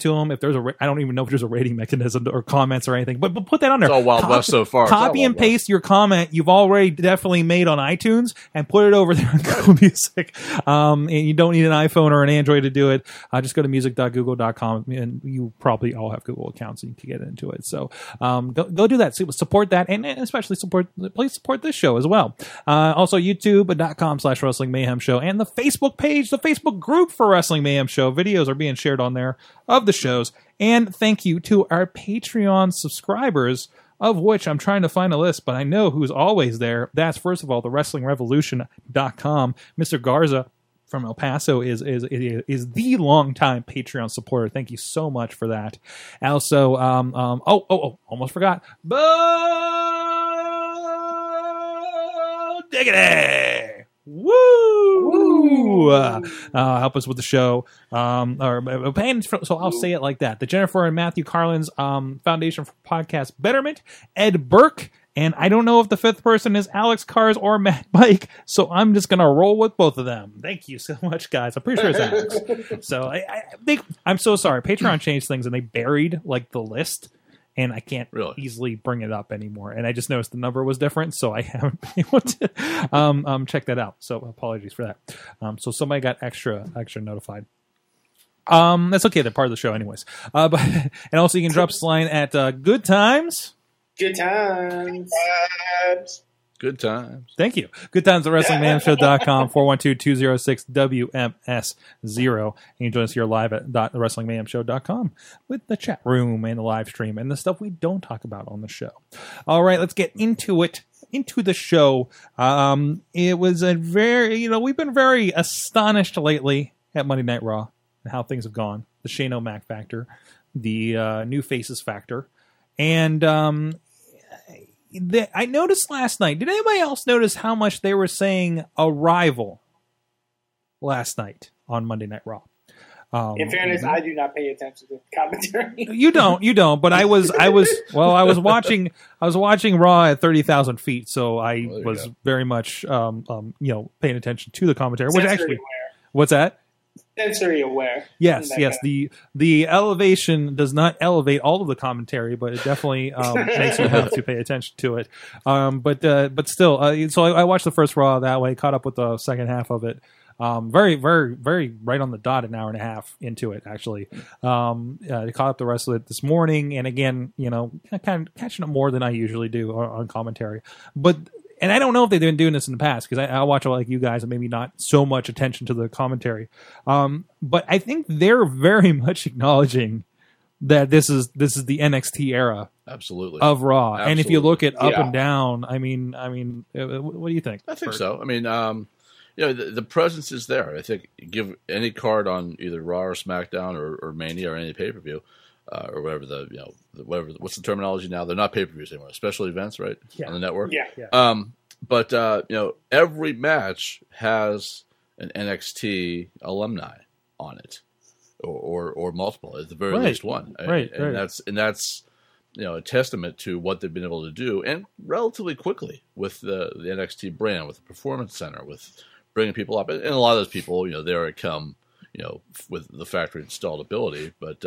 to them. If there's a, I don't even know if there's a rating mechanism or comments or anything, but put that on there. It's all Wild West so far. Copy and paste your comment you've already definitely made on iTunes and put it over there on Google Music. And you don't need an iPhone or an Android to do it. Just go to music.google.com and you probably all have Google accounts and you can get into it. So go do that. Support that, and especially please support this show as well. Also youtube.com/Wrestling Mayhem Show and the Facebook page, the Facebook group for Wrestling Mayhem Show. Videos are being shared on there of the shows. And thank you to our Patreon subscribers, of which I'm trying to find a list, but I know who's always there. That's, first of all, the WrestlingRevolution.com. Mr. Garza from El Paso is the longtime Patreon supporter. Thank you so much for that. Also, almost forgot. Bo Diggity! Woo! Help us with the show. So I'll say it like that. The Jennifer and Matthew Carlin's Foundation for Podcast Betterment, Ed Burke, and I don't know if the fifth person is Alex Cars or Matt Bike, so I'm just going to roll with both of them. Thank you so much, guys. I'm pretty sure it's Alex. So I'm so sorry. Patreon changed things, and they buried the list. And I can't easily bring it up anymore. And I just noticed the number was different, so I haven't been able to check that out. So apologies for that. So somebody got extra notified. That's okay. They're part of the show anyways. And also you can drop us a line at Good Times. Good Times. Good Times. Thank you. Good Times at WrestlingMayhemShow.com, 412-206-WMS0. And you join us here live at WrestlingMayhemShow.com with the chat room and the live stream and the stuff we don't talk about on the show. All right, let's get into it. Into the show. It was a very, we've been very astonished lately at Monday Night Raw and how things have gone. The Shane O'Mac factor, the new faces factor. And, I noticed last night. Did anybody else notice how much they were saying arrival last night on Monday Night Raw? In fairness, I do not pay attention to commentary. You don't. But I was watching Raw at 30,000 feet, so I was very much, paying attention to the commentary. Sensory aware. What's that? Sensory aware. Yes. The elevation does not elevate all of the commentary, but it definitely makes you have to pay attention to it. But still, I watched the first Raw that way, caught up with the second half of it. Very, very, very right on the dot, an hour and a half into it, actually. I caught up the rest of it this morning, and again, kind of catching up more than I usually do on commentary. And I don't know if they've been doing this in the past, because I watch like you guys and maybe not so much attention to the commentary. But I think they're very much acknowledging that this is the NXT era, absolutely, of Raw. Absolutely. And if you look at up and down, I mean, what do you think? I think so. I mean, the presence is there. I think give any card on either Raw or SmackDown or Mania or any pay-per-view. Or whatever what's the terminology now? They're not pay-per-views anymore. Special events, right? Yeah. On the network. Yeah. But every match has an NXT alumni on it, or multiple at the very least one. Right. That's a testament to what they've been able to do, and relatively quickly with the NXT brand, with the Performance Center, with bringing people up, and a lot of those people, they already come, with the factory installed ability, but.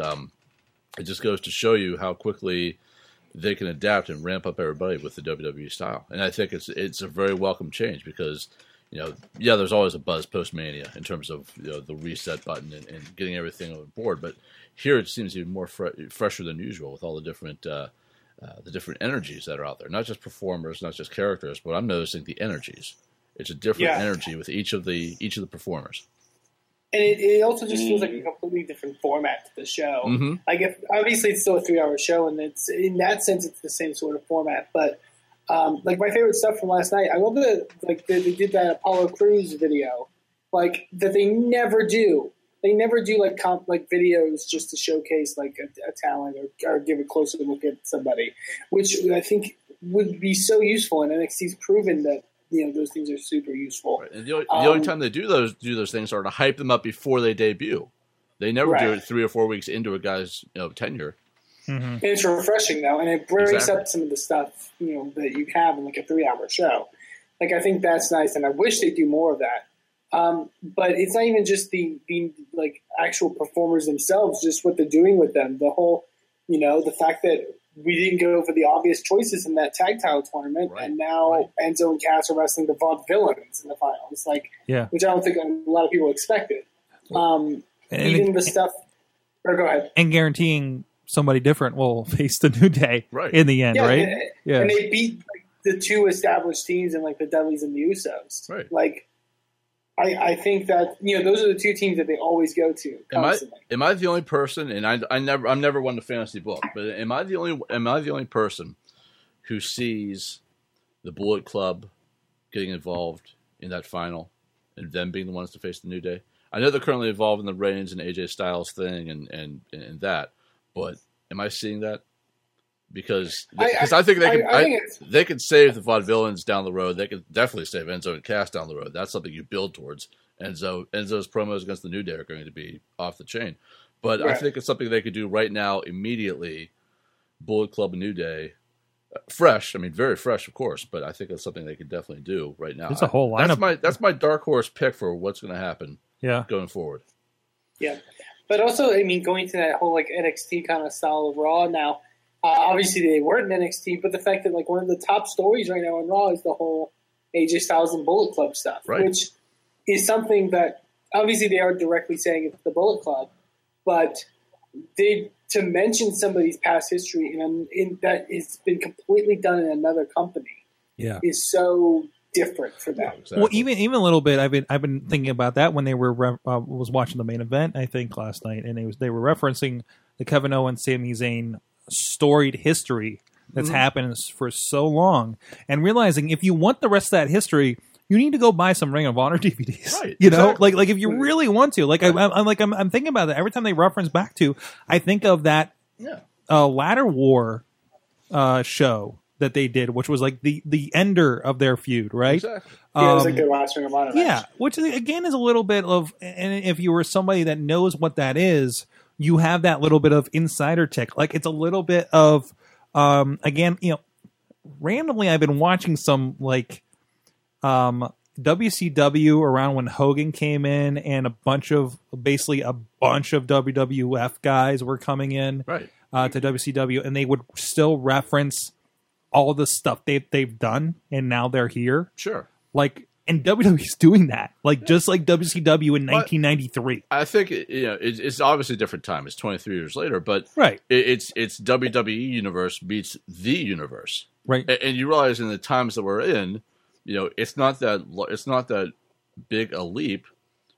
It just goes to show you how quickly they can adapt and ramp up everybody with the WWE style. And I think it's a very welcome change because, there's always a buzz post-Mania in terms of the reset button and getting everything on board. But here it seems even more fresher than usual with all the different energies that are out there. Not just performers, not just characters, but I'm noticing the energies. It's a different energy with each of the performers. And it also just feels like a completely different format to the show. Mm-hmm. Obviously, it's still a 3-hour show, and it's in that sense, it's the same sort of format. But my favorite stuff from last night, I love that they did that Apollo Crews video, that they never do. They never do videos just to showcase a talent or give a closer look at somebody, which I think would be so useful. And NXT's proven that. Those things are super useful. Right. And the only time they do those things are to hype them up before they debut. They never do it 3 or 4 weeks into a guy's tenure. Mm-hmm. And it's refreshing though, and it brings up some of the stuff that you have in a 3-hour show. I think that's nice, and I wish they do more of that. But it's not even just the like actual performers themselves, just what they're doing with them. The whole, you know, the fact that we didn't go for the obvious choices in that tag title tournament, right, and now Enzo and Cass are wrestling the Vaude villains in the finals, like, which I don't think a lot of people expected. Even the stuff. Or go ahead. And guaranteeing somebody different will face the New Day in the end, right? And they beat like, the two established teams in like the Dudleys and the Usos, right? Like, I think that, you know, those are the two teams that they always go to constantly. Am I the only person? And I'm never one to fantasy book, but am I the only person who sees the Bullet Club getting involved in that final and them being the ones to face the New Day? I know they're currently involved in the Reigns and AJ Styles thing and that, but am I seeing that? Because I think they could save the Vaude villains down the road. They could definitely save Enzo and Cass down the road. That's something you build towards. Enzo's promos against the New Day are going to be off the chain. But I think it's something they could do right now, immediately. Bullet Club and New Day, fresh. I mean, very fresh, of course. But I think it's something they could definitely do right now. It's a whole lineup. That's my dark horse pick for what's going to happen. Yeah, going forward. Yeah, but also, I mean, going to that whole like NXT kind of style of Raw now. Obviously, they weren't in NXT, but the fact that like one of the top stories right now on Raw is the whole AJ Styles and Bullet Club stuff, which is something that obviously they are directly saying it's the Bullet Club, but to mention somebody's past history and that has been completely done in another company, is so different for them. Exactly. Well, even a little bit. I've been thinking about that when they were was watching the main event, I think last night, and they were referencing the Kevin Owens, Sami Zayn storied history that's happened for so long, and realizing if you want the rest of that history, you need to go buy some Ring of Honor DVDs. Right, you know, exactly. Like if you really want to, like I'm thinking about that every time they reference back to. I think of that Ladder War show that they did, which was like the ender of their feud, right? Exactly. It was like their last Ring of Honor match. Yeah, which again is a little bit of, and if you were somebody that knows what that is, you have that little bit of insider tick. Like it's a little bit of, again, you know, randomly I've been watching some like WCW around when Hogan came in, and a bunch of WWF guys were coming in to WCW, and they would still reference all the stuff they've done, and now they're here. Sure. Like, and WWE's doing that, like just like WCW in 1993. I think it's obviously a different time. It's 23 years later, but it's WWE universe meets the universe, right? And you realize in the times that we're in, you know, it's not that big a leap.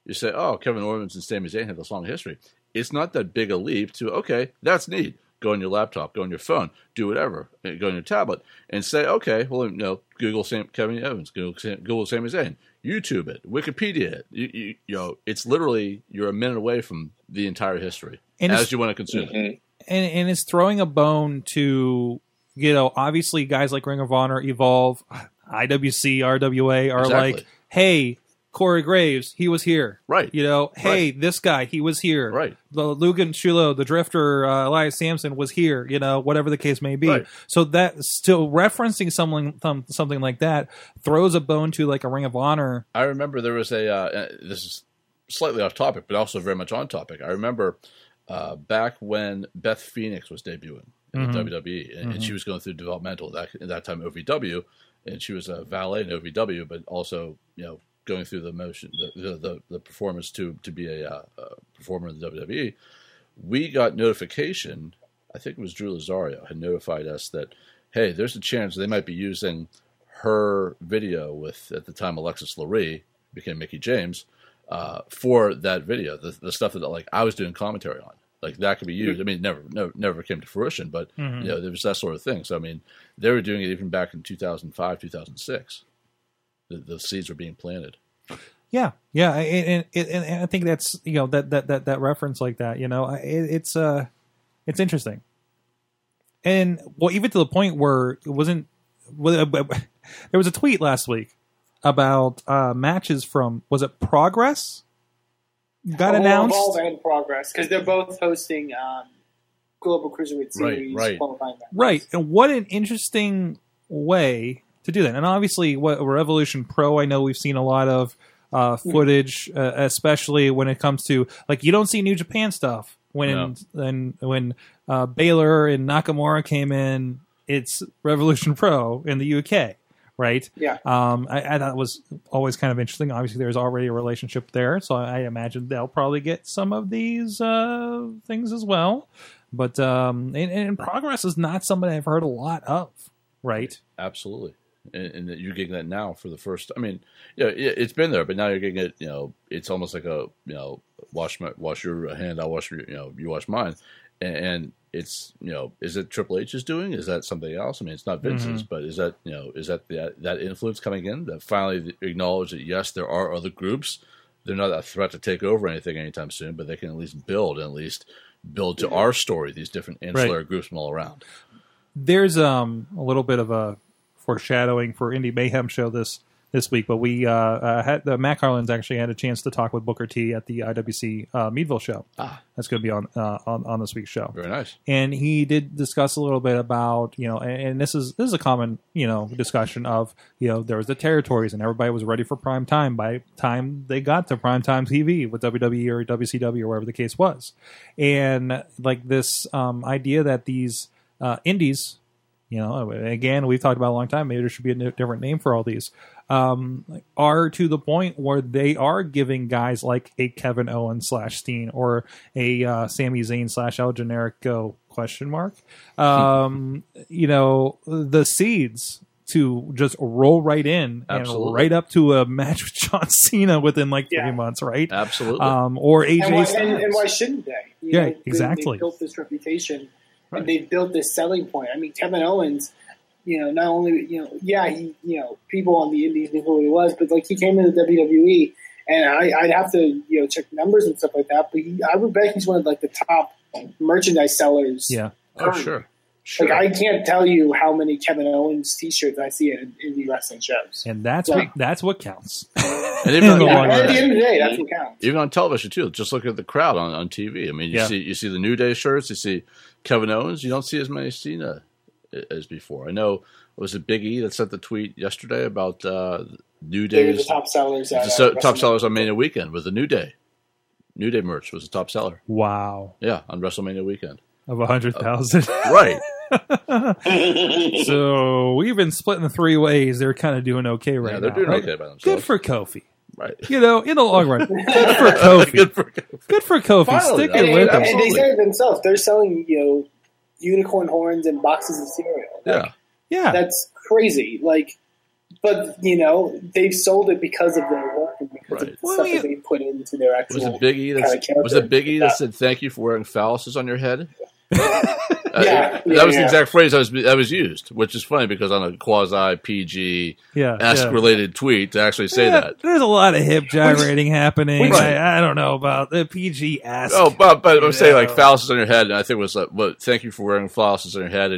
You say, oh, Kevin Owens and Sami Zayn have this long history. It's not that big a leap to that's neat. Go on your laptop, go on your phone, do whatever, go on your tablet, and say, okay, well, you know, Google Kevin Owens, Google Sami Zayn, YouTube it, Wikipedia it. You know, it's literally, you're a minute away from the entire history and as you want to consume it. And it's throwing a bone to, you know, obviously guys like Ring of Honor, Evolve, IWC, RWA are like, hey, Corey Graves, he was here. Right. You know, hey, this guy, he was here. Right. Lugan Shulo, the Drifter, Elias Samson was here, you know, whatever the case may be. Right. So that still referencing something like that throws a bone to like a Ring of Honor. I remember there was this is slightly off topic, but also very much on topic. I remember back when Beth Phoenix was debuting in the WWE, and she was going through developmental at that time, OVW, and she was a valet in OVW, but also, you know, going through the motion, the performance to be a performer in the WWE, we got notification. I think it was Drew Lazario had notified us that, hey, there's a chance they might be using her video with, at the time, Alexis Lurie, became Mickie James, for that video. The stuff that like I was doing commentary on, like that could be used. I mean, never came to fruition, but you know, there was that sort of thing. So I mean, they were doing it even back in 2005, 2006. The seeds were being planted. Yeah, and I think that's, you know, that reference like that, you know, it's interesting. And well, even to the point where it wasn't. There was a tweet last week about matches from, was it Progress? Got announced. Evolve and Progress, because they're both hosting Global Cruiserweight Series qualifying matches. Right, and what an interesting way to do that. And obviously, what Revolution Pro, I know we've seen a lot of footage, especially when it comes to, like, you don't see New Japan stuff. When Baylor and Nakamura came in, it's Revolution Pro in the UK, right? Yeah. I thought it was always kind of interesting. Obviously, there's already a relationship there, so I imagine they'll probably get some of these things as well. But and Progress is not something I've heard a lot of, right? Absolutely. And you're getting that now for the first. I mean, yeah, it's been there, but now you're getting it. You know, it's almost like a, you know, wash your hand, I'll wash your, you know, you wash mine, and it's, you know, is it Triple H is doing? Is that something else? I mean, it's not Vince's, but is that, you know, is that that influence coming in that finally acknowledge that yes, there are other groups. They're not a threat to take over anything anytime soon, but they can at least build to our story these different ancillary groups from all around. There's a little bit of a foreshadowing for Indie Mayhem Show this week, but we had Matt Carlin's actually had a chance to talk with Booker T at the IWC Meadville show. That's going to be on this week's show. Very nice. And he did discuss a little bit about, you know, and this is a common, you know, discussion of, you know, there was the territories and everybody was ready for prime time by the time they got to prime time TV with WWE or WCW or wherever the case was, and like this idea that these indies, you know, again, we've talked about a long time, maybe there should be a different name for all these, are to the point where they are giving guys like a Kevin Owens / Steen or a Sami Zayn / El Generico ? You know, the seeds to just roll right in. Absolutely. And right up to a match with John Cena within like 3 months, right? Absolutely. Or AJ Styles. And why shouldn't they? You know, exactly. They built this reputation, right, and they've built this selling point. I mean, Kevin Owens, you know, not only, you know, he, you know, people on the indies knew who he was, but like he came into WWE, and I'd have to, you know, check numbers and stuff like that, but I would bet he's one of like the top merchandise sellers. Yeah. Oh, sure. Like I can't tell you how many Kevin Owens T-shirts I see at indie wrestling shows, and that's what counts. And even at the end of the day, that's what counts. Even on television too. Just look at the crowd on TV. I mean, you see the New Day shirts, you see Kevin Owens. You don't see as many Cena as before. I know, was it Big E that sent the tweet yesterday about New Day's the top sellers on Mania weekend with the New Day. New Day merch was the top seller. Wow. Yeah, on WrestleMania weekend. Of 100,000. Right. So we've been splitting the three ways. They're kind of doing okay right now. They're doing okay by themselves. Good for Kofi. Right. You know, in the long run. Good for Kofi. Finally, sticking with them. And they say it themselves. They're selling, you know, unicorn horns and boxes of cereal. Like, yeah. That's crazy. Like, but you know, they've sold it because of their work and because of the stuff that they put into their actual. Was it Big E that said thank you for wearing phalluses on your head? That was the exact phrase that was used, which is funny because on a quasi PG esque related tweet to actually say that. There's a lot of hip gyrating happening. I don't know about the PG esque. Oh, but I'm saying like phalluses on your head, and I think it was like, well, thank you for wearing phalluses on your head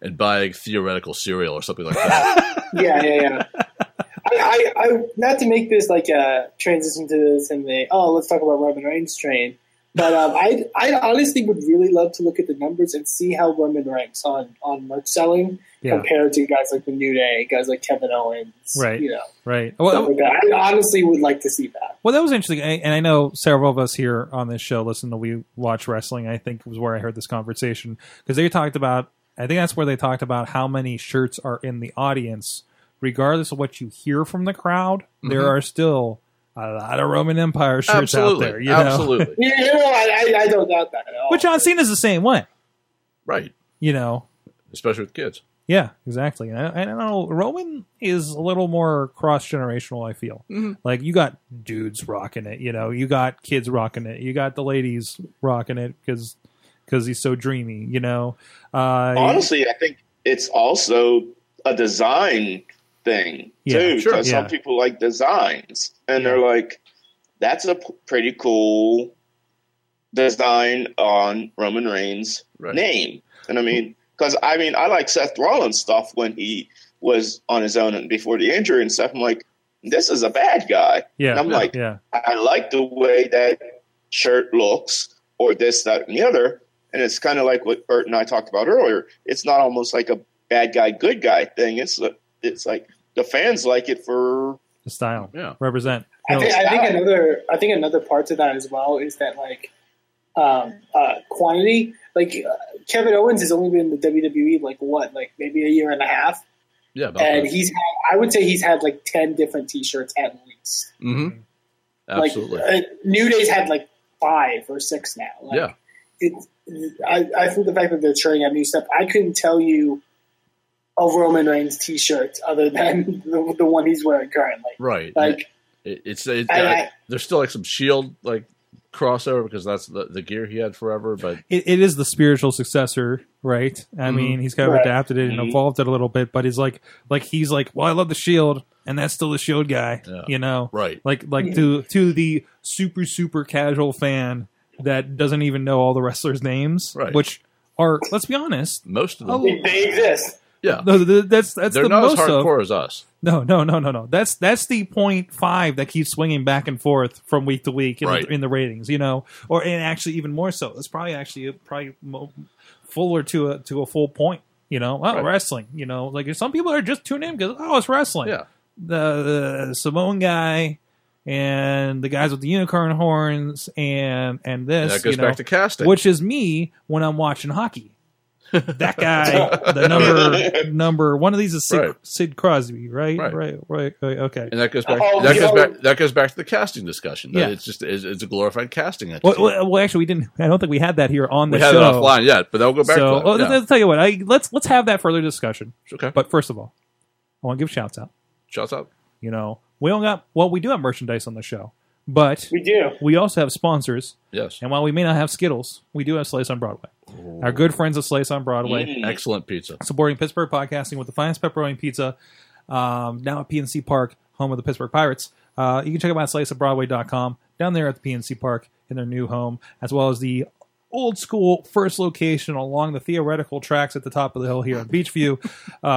and buying theoretical cereal or something like that. I not to make this like a transition to this and let's talk about Roman Reigns train. But I honestly would really love to look at the numbers and see how Roman ranks on merch selling compared to guys like the New Day, guys like Kevin Owens, you know, like that. I honestly would like to see that. Well, that was interesting, and I know several of us here on this show listen to We Watch Wrestling. I think was where I heard this conversation because they talked about. I think that's where they talked about how many shirts are in the audience, regardless of what you hear from the crowd. Mm-hmm. There are still a lot of Roman Empire shirts out there. You know? Absolutely. You know, I don't doubt that at all. But John Cena's the same way. Right. You know. Especially with kids. Yeah, exactly. And I don't know. Roman is a little more cross-generational, I feel. Mm-hmm. Like, you got dudes rocking it. You know, you got kids rocking it. You got the ladies rocking it because he's so dreamy, you know. Honestly, I think it's also a design thing too. Sure. Some people like designs and they're like, that's a pretty cool design on Roman Reigns' name. And I mean, because I like Seth Rollins stuff when he was on his own and before the injury and stuff. I'm like, this is a bad guy. Yeah. And I'm like, I like the way that shirt looks or this, that, and the other. And it's kind of like what Bert and I talked about earlier. It's not almost like a bad guy, good guy thing. It's like the fans like it for the style. Yeah. Represent. I think another part to that as well is that like quantity. Like Kevin Owens has only been in the WWE maybe a year and a half. Yeah, and that. I would say he's had like 10 different T-shirts at least. Mm-hmm. Absolutely. Like, New Day's had like 5 or 6 now. Like, yeah. I think the fact that they're trying out new stuff, I couldn't tell you a Roman Reigns T-shirt other than the one he's wearing currently. Right. Like there's still like some Shield like crossover because that's the gear he had forever. But it is the spiritual successor, right? I mean, he's kind of adapted it and evolved it a little bit. But he's like, I love the Shield, and that's still the Shield guy, you know? Right. To the super casual fan that doesn't even know all the wrestlers' names, right, which are, let's be honest, most of them, they exist. Yeah, no, that's they're the not most as hardcore of. As us. No. That's the 0.5 that keeps swinging back and forth from week to week in the ratings, you know, and actually even more so. It's probably fuller to a full point, you know. Oh, right. Wrestling, you know, like some people are just tuning in because it's wrestling. Yeah, the Samoan guy. And the guys with the unicorn horns and this, that goes back to casting, which is me when I'm watching hockey. That guy, the number one of these is Sid Crosby, right? Right. Okay. And that goes back. That goes back to the casting discussion. Yeah. It's a glorified casting. Well, actually, we didn't. I don't think we had that here on the show. We had it offline yet, but I'll go back. So, to that. I'll tell you what. Let's have that further discussion. Okay. But first of all, I want to give shouts out. Shouts out. You know. We do have merchandise on the show, but we do. We also have sponsors. Yes. And while we may not have Skittles, we do have Slice on Broadway. Oh. Our good friends at Slice on Broadway. Excellent pizza. Supporting Pittsburgh podcasting with the finest pepperoni pizza, now at PNC Park, home of the Pittsburgh Pirates. You can check them out at sliceofbroadway.com, down there at the PNC Park in their new home, as well as the old school first location along the theoretical tracks at the top of the hill here in Beachview.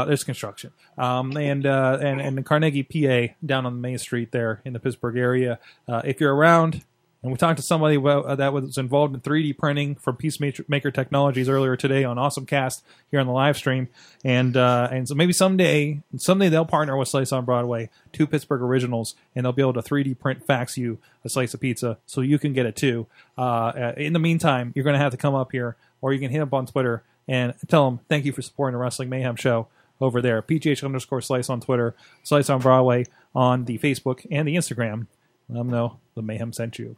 There's construction. And Carnegie, PA, down on Main Street there in the Pittsburgh area. If you're around, and we talked to somebody that was involved in 3D printing from Piecemaker Technologies earlier today on AwesomeCast here on the live stream. And so maybe someday they'll partner with Slice on Broadway, 2 Pittsburgh originals, and they'll be able to 3D print fax you a slice of pizza so you can get it too. In the meantime, you're going to have to come up here, or you can hit up on Twitter and tell them thank you for supporting the Wrestling Mayhem Show over there. PGH underscore Slice on Twitter, Slice on Broadway on the Facebook and the Instagram. Let them know the Mayhem sent you.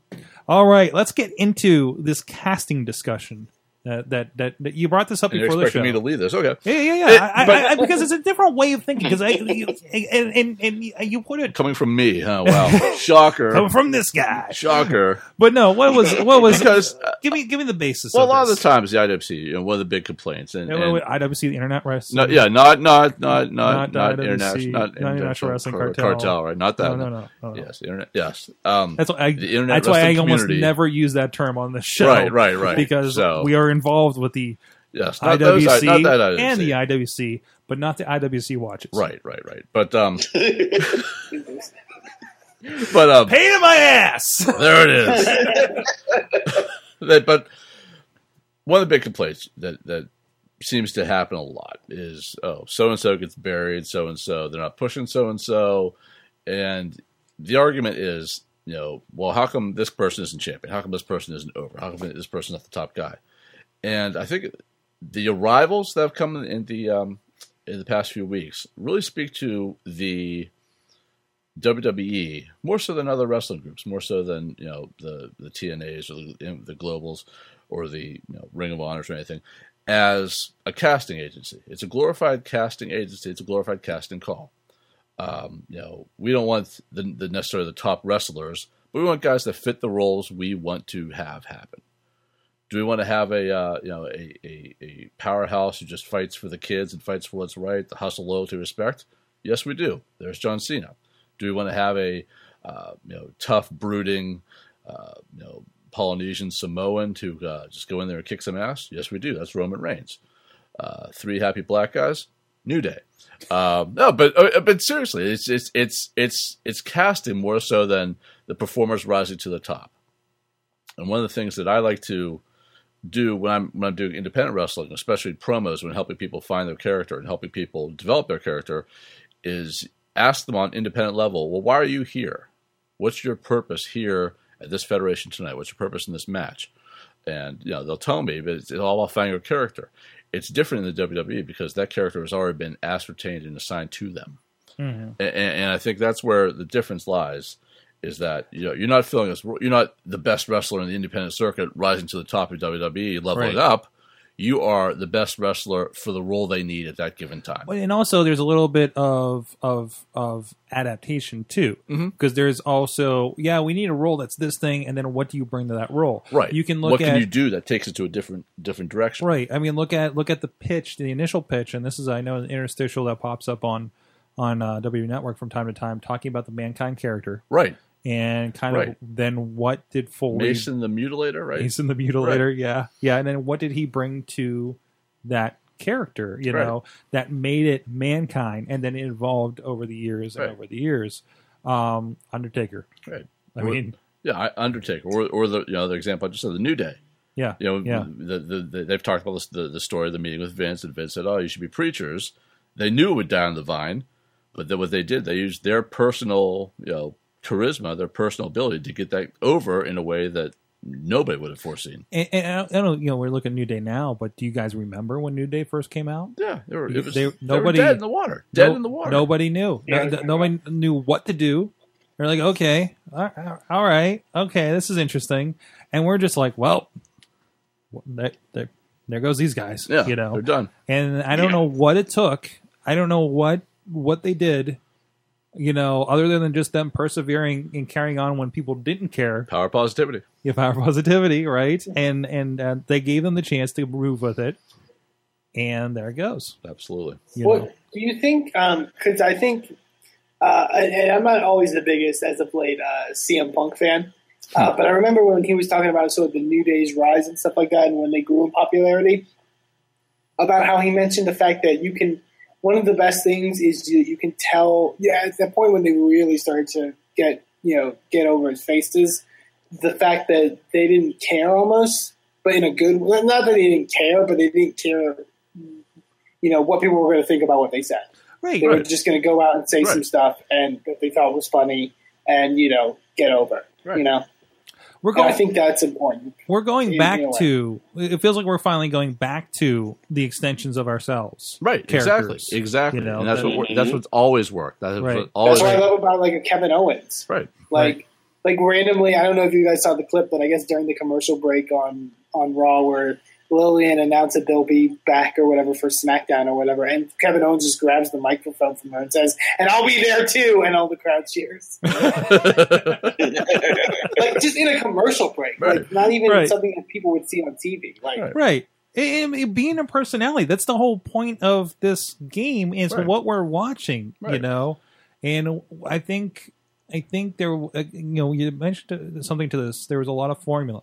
All right, let's get into this casting discussion that you brought this up before the show. You're expecting me to lead this, okay? Yeah. But because it's a different way of thinking. Because and you put it coming from me. Huh? Wow, shocker! Coming from this guy, shocker. But no, what was? Because give me the basis. Well, of this. A lot of the times the IWC, one of the big complaints, and IWC, the Internet Wrestling. Not International Wrestling Cartel, right? Not that. No. Yes, Internet. Yes, that's why I almost never use that term on the show. Right. Because we are involved with the IWC and the IWC, but not the IWC watches. Right. But pain in my ass. There it is. But one of the big complaints that seems to happen a lot is, so and so gets buried, so and so they're not pushing so and so, and the argument is, how come this person isn't champion? How come this person isn't over? How come this person's not the top guy? And I think the arrivals that have come in the past few weeks really speak to the WWE more so than other wrestling groups, more so than the TNAs or the Globals or the Ring of Honors or anything, as a casting agency. It's a glorified casting agency. It's a glorified casting call. We don't want the necessarily the top wrestlers, but we want guys that fit the roles we want to have happen. Do we want to have a powerhouse who just fights for the kids and fights for what's right, the hustle, loyalty, respect? Yes, we do. There's John Cena. Do we want to have a tough, brooding, Polynesian Samoan to just go in there and kick some ass? Yes, we do. That's Roman Reigns. 3 happy black guys, New Day. But seriously, it's casting more so than the performers rising to the top. And one of the things that I like to do when I'm doing independent wrestling, especially promos, when helping people find their character and helping people develop their character, is ask them on independent level, well, why are you here? what's your purpose here at this federation tonight? What's your purpose in this match? And, you know, they'll tell me, but it's all about finding your character. It's different in the WWE because that character has already been ascertained and assigned to them. Mm-hmm. And I think that's where the difference lies, is that, you know, you're not feeling us. You're not the best wrestler in the independent circuit rising to the top of WWE, leveling up. You are the best wrestler for the role they need at that given time. And also, there's a little bit of adaptation too, because there's also we need a role that's this thing, and then what do you bring to that role? Right. You can look what can you do that takes it to a different direction. Right. I mean, look at the pitch, the initial pitch, and this is, I know, an interstitial that pops up on W Network from time to time, talking about the Mankind character. Right. And kind of then what did Foley... Mason the Mutilator, right. Yeah, and then what did he bring to that character, you know, that made it Mankind, and then it evolved over the years and over the years. Undertaker. Right. Undertaker. Or the, you know, the example I just said, the New Day. Yeah. You know, they've talked about this, the story of the meeting with Vince, and Vince said, oh, you should be preachers. They knew it would die on the vine, but then what they did, they used their personal, you know, charisma, their personal ability to get that over in a way that nobody would have foreseen. And I don't, you know, we're looking at New Day now, but do you guys remember when New Day first came out? Yeah, they were dead in the water. Nobody knew. Yeah, nobody knew what to do. They're like, okay, all right, okay, this is interesting, and we're just like, well, there goes these guys. Yeah, you know, they're done. And I don't know what it took. I don't know what they did. You know, other than just them persevering and carrying on when people didn't care. Power positivity. Yeah, power positivity, right? And they gave them the chance to move with it. And there it goes. Absolutely. Well, do you think, because I think, and I'm not always the biggest, as of late, CM Punk fan, but I remember when he was talking about sort of the New Day's rise and stuff like that, and when they grew in popularity, about how he mentioned the fact that you can... One of the best things is you can tell, at the point when they really started to get over his faces, the fact that they didn't care almost, but in a good way. Not that they didn't care, but they didn't care, what people were going to think about what they said. Right. They were just going to go out and say some stuff and that they thought was funny and, get over it, I think that's important. We're going back to... It feels like we're finally going back to the extensions of ourselves. Right, exactly. You know, and that's what's always worked. That's what I love about, like, a Kevin Owens. Right. Like randomly, I don't know if you guys saw the clip, but I guess during the commercial break on Raw where Lillian announced that they'll be back or whatever for SmackDown or whatever, and Kevin Owens just grabs the microphone from her and says, and I'll be there too, and all the crowd cheers. Like, just in a commercial break. Right. Like, not even something that people would see on TV. Like, right. It being a personality, that's the whole point of this game, is what we're watching, And I think there, you mentioned something to this. There was a lot of formula.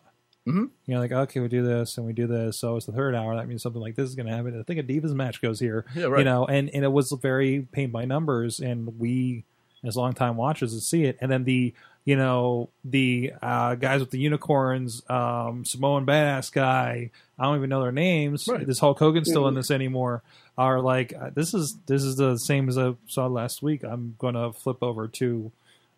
Mm-hmm. Like, okay, we do this and we do this. So it's the third hour. That means something like this is going to happen. I think a Divas match goes here. Yeah, right. And it was very paint by numbers. And we, as longtime watchers, would see it. And then the guys with the unicorns, Samoan badass guy. I don't even know their names. Right. This Hulk Hogan's still in this anymore. Are like, this is the same as I saw last week. I'm going to flip over to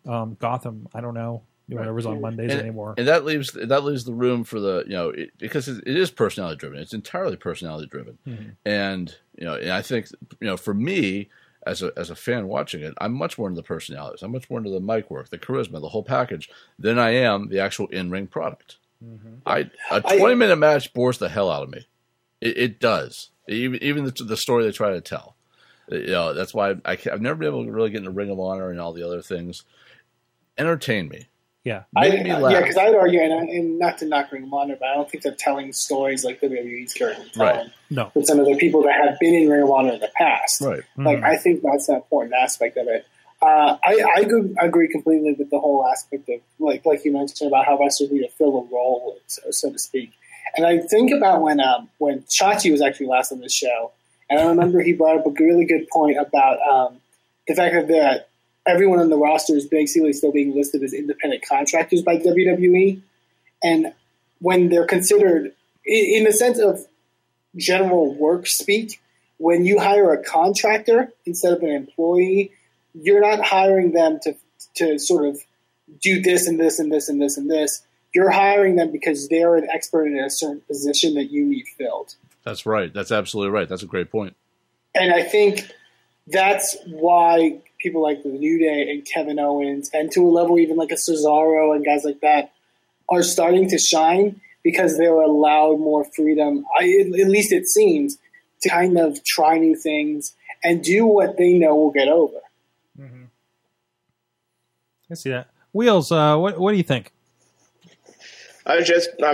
Gotham. I don't know. Whatever's on Mondays anymore, and that leaves the room for the because it is personality driven. It's entirely personality driven, and and I think for me as a fan watching it, I'm much more into the personalities. I'm much more into the mic work, the charisma, the whole package than I am the actual in-ring product. Mm-hmm. A 20-minute match bores the hell out of me. It does. Even the story they try to tell. That's why I've never been able to really get into Ring of Honor and all the other things. Entertain me. Yeah, because I'd argue, and not to knock Ring of Honor, but I don't think they're telling stories like WWE's currently telling. Right. No, with some of the people that have been in Ring of Honor in the past. Right. Mm-hmm. Like, I think that's an important aspect of it. I agree completely with the whole aspect of like you mentioned about how wrestlers need to fill a role, so to speak. And I think about when Chachi was actually last on the show, and I remember he brought up a really good point about the fact that everyone on the roster is basically still being listed as independent contractors by WWE. And when they're considered, in the sense of general work speak, when you hire a contractor instead of an employee, you're not hiring them to sort of do this and this and this and this and this. You're hiring them because they're an expert in a certain position that you need filled. That's right. That's absolutely right. That's a great point. And I think that's why people like the New Day and Kevin Owens, and to a level even like a Cesaro and guys like that, are starting to shine because they were allowed more freedom, at least it seems, to kind of try new things and do what they know will get over. Mm-hmm. I see that. Wheels, what do you think? I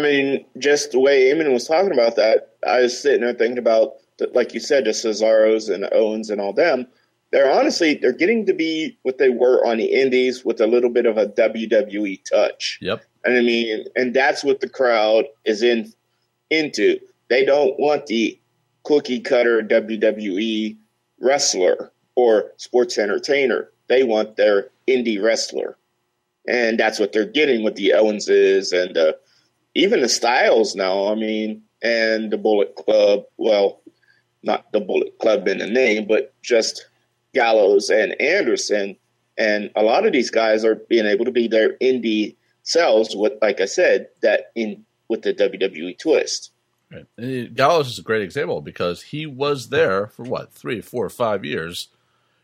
mean, just the way Eamon was talking about that, I was sitting there thinking about, like you said, the Cesaros and Owens and all them. They're getting to be what they were on the indies with a little bit of a WWE touch. Yep. And I mean, and that's what the crowd is into. They don't want the cookie cutter WWE wrestler or sports entertainer. They want their indie wrestler. And that's what they're getting with the Owenses and even the Styles now. I mean, and the Bullet Club. Well, not the Bullet Club in the name, but just Gallows and Anderson. And a lot of these guys are being able to be their indie selves with, like I said, with the WWE twist. Right. Gallows is a great example because he was there for, 3, 4, 5 years.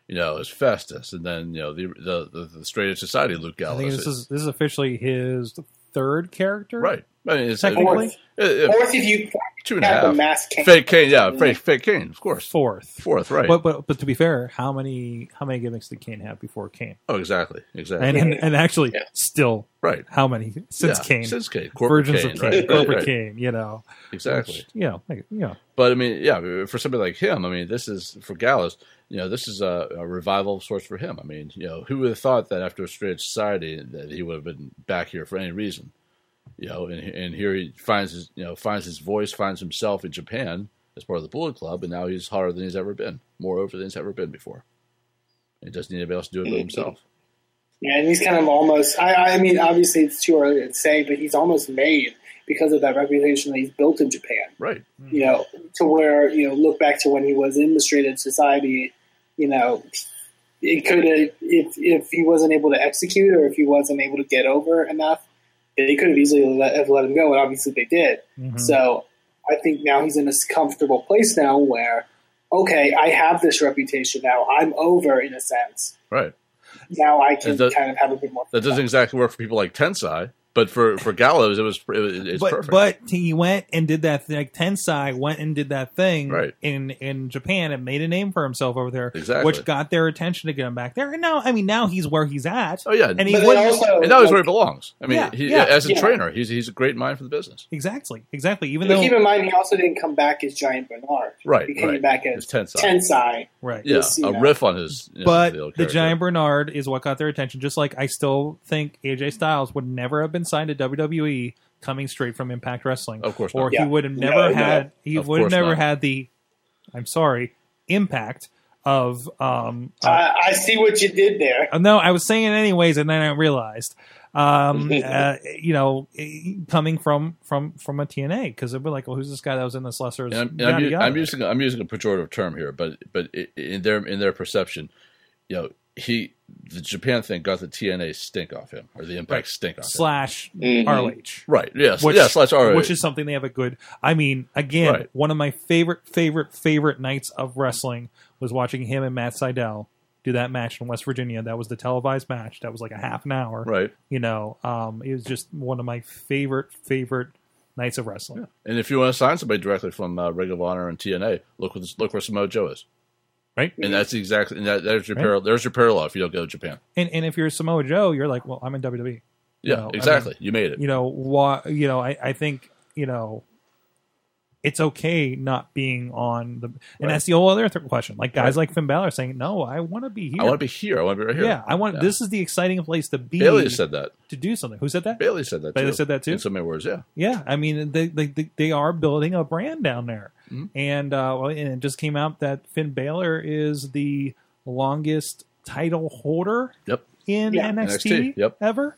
You know, as Festus, and then, you know, the Straight Edge Society, Luke Gallows. I think this is officially his third character, right? I mean, it's technically fourth if you two and a half. Fake Kane, yeah, fake Kane, of course. Fourth, right? But to be fair, how many gimmicks did Kane have before Kane? Oh, exactly, and actually, yeah. Still, right? How many since Kane? Since Kane, corporate versions Kane, of Kane, right, corporate right. Kane, you know, exactly. Yeah, you know, yeah. But I mean, yeah, for somebody like him, I mean, this is for Gallows. You know, this is a revival of sorts for him. I mean, you know, who would have thought that after a Straight Edge Society that he would have been back here for any reason? You know, and here he finds his voice, finds himself in Japan as part of the Bullet Club, and now he's hotter than he's ever been, more over than he's ever been before. He doesn't need anybody else to do it but himself. Yeah, and he's kind of almost, I mean, obviously it's too early to say, but he's almost made because of that reputation that he's built in Japan. Right. Mm-hmm. You know, to where, you know, look back to when he was in the Straight Edge Society, you know, it could have, if he wasn't able to execute or if he wasn't able to get over enough, they could have easily let him go, and obviously they did. Mm-hmm. So I think now he's in this comfortable place now where, okay, I have this reputation now. I'm over in a sense. Right. Now I can kind of have a bit more. That doesn't exactly work for people like Tensai. But for Gallows, it's perfect. But he went and did that thing. Like Tensai went and did that thing right. in Japan and made a name for himself over there, exactly. Which got their attention to get him back there. And now, I mean, now he's where he's at. Oh yeah, and now he's where he belongs. I mean, as a trainer, he's a great mind for the business. Exactly. Even though, keep in mind, he also didn't come back as Giant Bernard. Right, he came back as Tensai. Right, yeah, a riff on his. The Giant Bernard is what got their attention. Just like I still think AJ Styles would never have been signed to WWE coming straight from Impact Wrestling, of course, or he would have never had the impact of. I see what you did there. No, I was saying it anyways, and then I realized, coming from a TNA because it'd be like, well, who's this guy that was in this lesser? I'm using a pejorative term here, but in their perception, you know. The Japan thing got the TNA stink off him, or the Impact stink off him. /ROH. Right, yes. Slash ROH. Which is something they have a good... I mean, again, one of my favorite nights of wrestling was watching him and Matt Sydal do that match in West Virginia. That was the televised match. That was like a half an hour. Right. You know, it was just one of my favorite nights of wrestling. Yeah. And if you want to sign somebody directly from Ring of Honor and TNA, look where Samoa Joe is. Right, and that's exactly there's your parallel. There's your parallel if you don't go to Japan. And if you're Samoa Joe, you're like, well, I'm in WWE. Yeah, exactly. I mean, you made it. You know, I think it's okay not being on the. And that's the whole other question. Like guys like Finn Balor saying, "No, I want to be here. I want to be here. I want to be right here. Yeah, I want. Yeah. This is the exciting place to be." Bayley said that to do something. Who said that? Bayley said that. Bayley said that too. In so many words, yeah. Yeah, I mean, they are building a brand down there. Mm-hmm. And it just came out that Finn Balor is the longest title holder in NXT ever,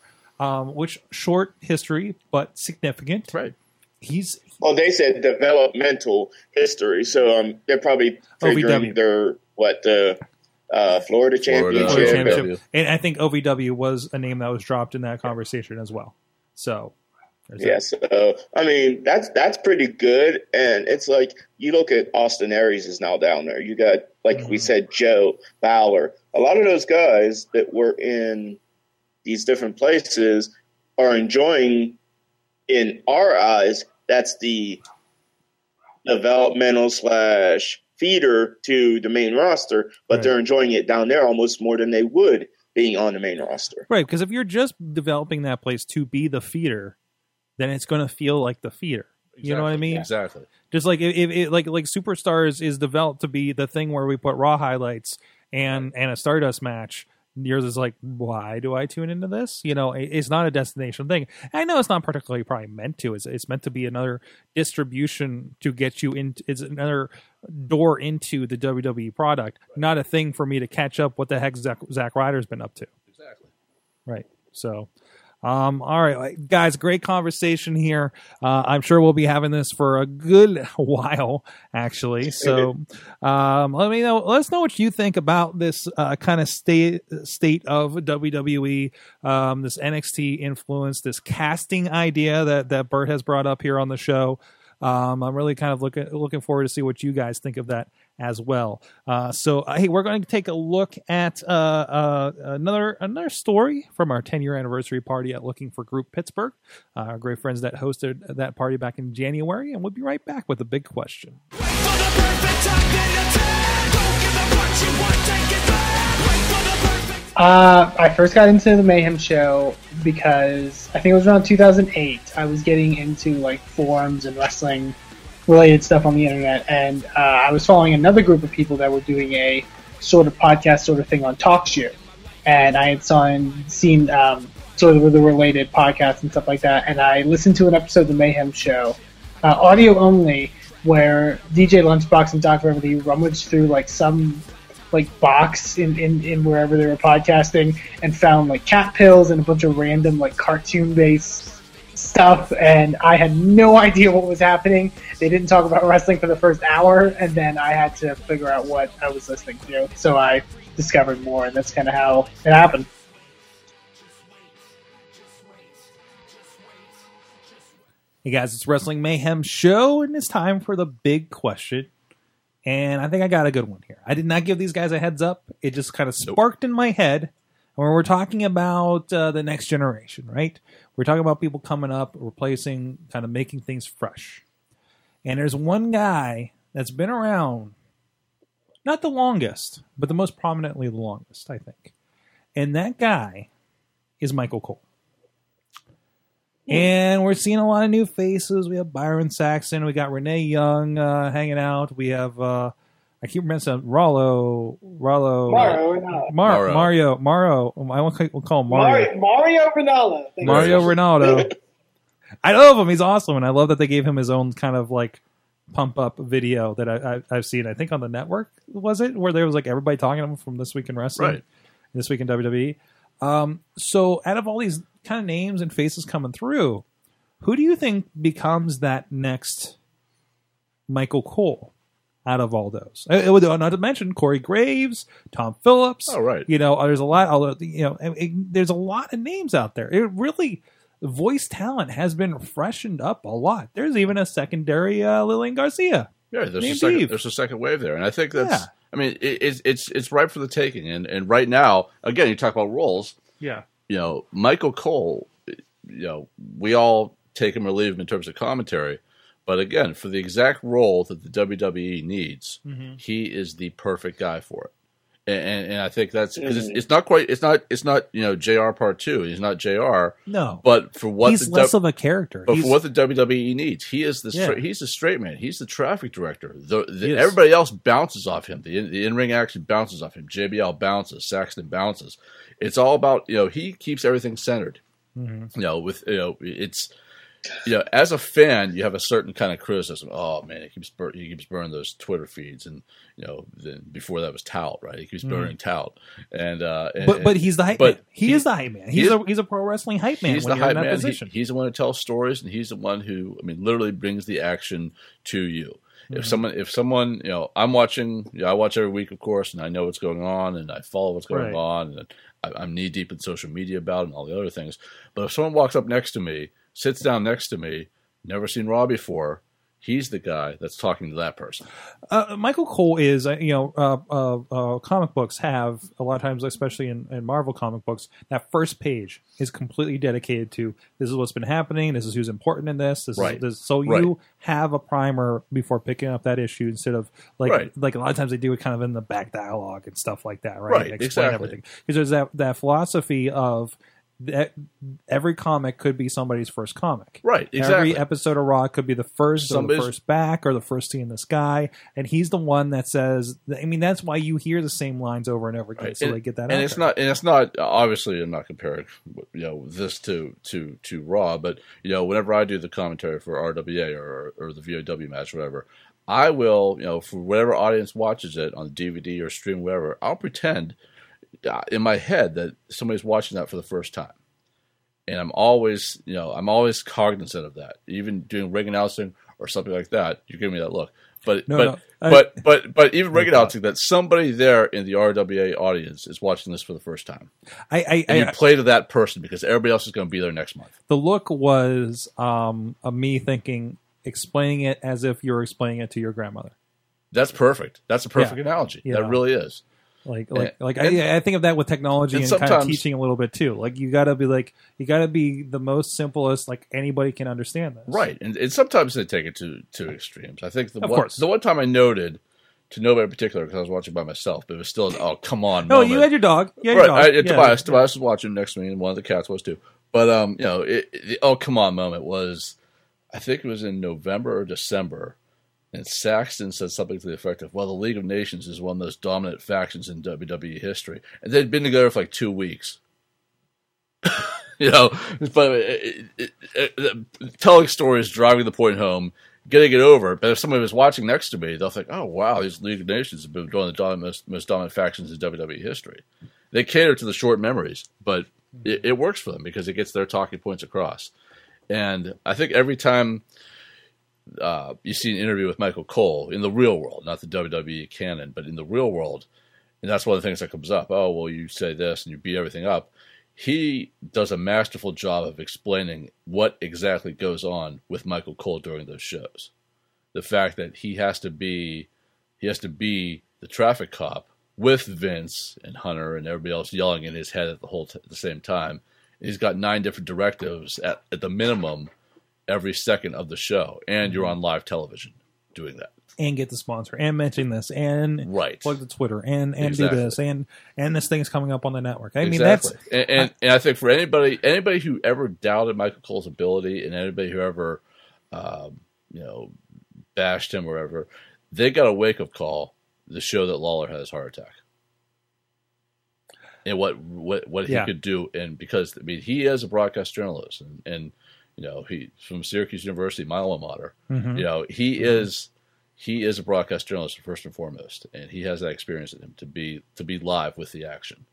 which short history but significant. Right. They said developmental history, so they're probably figuring OVW. Their Florida Championship. And I think OVW was a name that was dropped in that conversation as well. So, so I mean, that's pretty good. And it's like, you look at Austin Aries is now down there. You got, like we said, Joe, Balor. A lot of those guys that were in these different places are enjoying, in our eyes, that's the developmental / feeder to the main roster, but they're enjoying it down there almost more than they would being on the main roster. Right, because if you're just developing that place to be the feeder, then it's going to feel like the feeder. Exactly. You know what I mean? Exactly. Just like if like Superstars is developed to be the thing where we put Raw highlights and a Stardust match. Yours is like, why do I tune into this? You know, it's not a destination thing. I know it's not particularly probably meant to. It's meant to be another distribution to get you in. It's another door into the WWE product, not a thing for me to catch up what the heck Zack Ryder's been up to. Exactly. Right. So, all right, guys, great conversation here. I'm sure we'll be having this for a good while, actually. So, let us know what you think about this kind of state of WWE, this NXT influence, this casting idea that Bert has brought up here on the show. I'm really kind of looking forward to see what you guys think of that as well. Hey, we're going to take a look at another story from our 10-year anniversary party at Looking for Group Pittsburgh, our great friends that hosted that party back in January, and we'll be right back with a big question. Wait for the perfect time, then attack. Don't give up what you want, take it back. Wait for the perfect time. I first got into the Mayhem Show because I think it was around 2008. I was getting into like forums and wrestling related stuff on the internet, and I was following another group of people that were doing a sort of podcast sort of thing on TalkShoe, and I had seen sort of the related podcasts and stuff like that, and I listened to an episode of The Mayhem Show, audio only, where DJ Lunchbox and Dr. Remedy rummaged through like some like box in wherever they were podcasting and found like cat pills and a bunch of random like cartoon-based stuff, and I had no idea what was happening. They didn't talk about wrestling for the first hour, and then I had to figure out what I was listening to. So I discovered more, and that's kind of how it happened. Hey guys, it's Wrestling Mayhem Show, and it's time for the big question. And I think I got a good one here. I did not give these guys a heads up. It just kind of sparked in my head. When we're talking about the next generation, right? We're talking about people coming up, replacing, kind of making things fresh. And there's one guy that's been around, not the longest, but the most prominently the longest, I think. And that guy is Michael Cole. And we're seeing a lot of new faces. We have Byron Saxton. We got Renee Young hanging out. We have... I keep remembering Mario. I want to call him Mario. Mario Ronaldo. Mario Ronaldo. I love him. He's awesome, and I love that they gave him his own kind of like pump up video that I've seen. I think on the network was it where there was like everybody talking to him from This Week in Wrestling, This Week in WWE. So out of all these kind of names and faces coming through, who do you think becomes that next Michael Cole? Out of all those, not to mention Corey Graves, Tom Phillips. Oh, right. You know, there's a lot. Although you know, there's a lot of names out there. It really, voice talent has been freshened up a lot. There's even a secondary Lillian Garcia. Yeah, there's a second wave there, and I think that's. Yeah. I mean, it's ripe for the taking, and right now, again, you talk about roles. Yeah. You know, Michael Cole. You know, we all take him or leave him in terms of commentary. But again, for the exact role that the WWE needs, he is the perfect guy for it, and I think that's because it's not you know JR Part 2. He's not JR. No, but for what he's less of a character. But for what the WWE needs, he is the he's the straight man. He's the traffic director. Everybody else bounces off him. The in ring action bounces off him. JBL bounces. Saxton bounces. It's all about you know he keeps everything centered. Mm-hmm. You know with you know it's. You know, as a fan, you have a certain kind of criticism. Oh man, he keeps burning those Twitter feeds, and you know, then before that was Tout, right? He keeps burning Tout, but he's the hype man. He is the hype man. He's a pro wrestling hype man. He's the hype man. He's the one who tells stories, and he's the one who, I mean, literally brings the action to you. Mm-hmm. If someone, you know, I'm watching, I watch every week, of course, and I know what's going on and I follow what's going on, and I'm knee deep in social media about it and all the other things. But if someone walks up next to me, sits down next to me, never seen Raw before, he's the guy that's talking to that person. Michael Cole is, you know, comic books have a lot of times, especially in Marvel comic books, that first page is completely dedicated to this is what's been happening, this is who's important in this. So you have a primer before picking up that issue instead of like a lot of times they do it kind of in the back dialogue and stuff like that, right? And explain everything. Because there's that philosophy of that every comic could be somebody's first comic. Right, exactly. Every episode of Raw could be the first or the first back or the first scene in the sky. And he's the one that says, I mean, that's why you hear the same lines over and over again. Right. So they get that out. And it's not, obviously, I'm not comparing, you know, this to Raw, but, you know, whenever I do the commentary for RWA or the VOW match, or whatever, I will, you know, for whatever audience watches it on DVD or stream, whatever, I'll pretend in my head that somebody's watching that for the first time. And I'm always cognizant of that. Even doing ring announcing or something like that, you give me that look. But even ring announcing that somebody there in the RWA audience is watching this for the first time. And you play to that person because everybody else is going to be there next month. The look was me thinking, explaining it as if you're explaining it to your grandmother. That's perfect. That's a perfect analogy. Yeah. That really is. I think of that with technology and kind of teaching a little bit too. Like you gotta be the most simplest. Like anybody can understand this, right? And sometimes they take it to extremes. I think the one time I noted to nobody in particular because I was watching by myself, but it was still an oh come on. No, moment. You had your dog. Tobias was watching next to me, and one of the cats was too. But you know, the oh come on moment was, I think it was in November or December. And Saxton said something to the effect of, well, the League of Nations is one of those dominant factions in WWE history. And they'd been together for like 2 weeks. You know, but telling stories, driving the point home, getting it over. But if somebody was watching next to me, they'll think, oh, wow, these League of Nations have been one of the most dominant factions in WWE history. They cater to the short memories, but it works for them because it gets their talking points across. And I think every time you see an interview with Michael Cole in the real world, not the WWE canon, but in the real world, and that's one of the things that comes up. Oh, well, you say this and you beat everything up. He does a masterful job of explaining what exactly goes on with Michael Cole during those shows. The fact that he has to be the traffic cop with Vince and Hunter and everybody else yelling in his head at the same time. And he's got 9 different directives at the minimum every second of the show, and you're on live television doing that. And get the sponsor, and mention this, and plug the Twitter, and do this, and this thing's coming up on the network. I mean, that's... And I think for anybody who ever doubted Michael Cole's ability, and anybody who ever, you know, bashed him or whatever, they got a wake-up call the show that Lawler had his heart attack. And what he could do, and because, I mean, he is a broadcast journalist, and you know, he's from Syracuse University, my alma mater. Mm-hmm. You know, he is a broadcast journalist first and foremost, and he has that experience in him to be live with the action.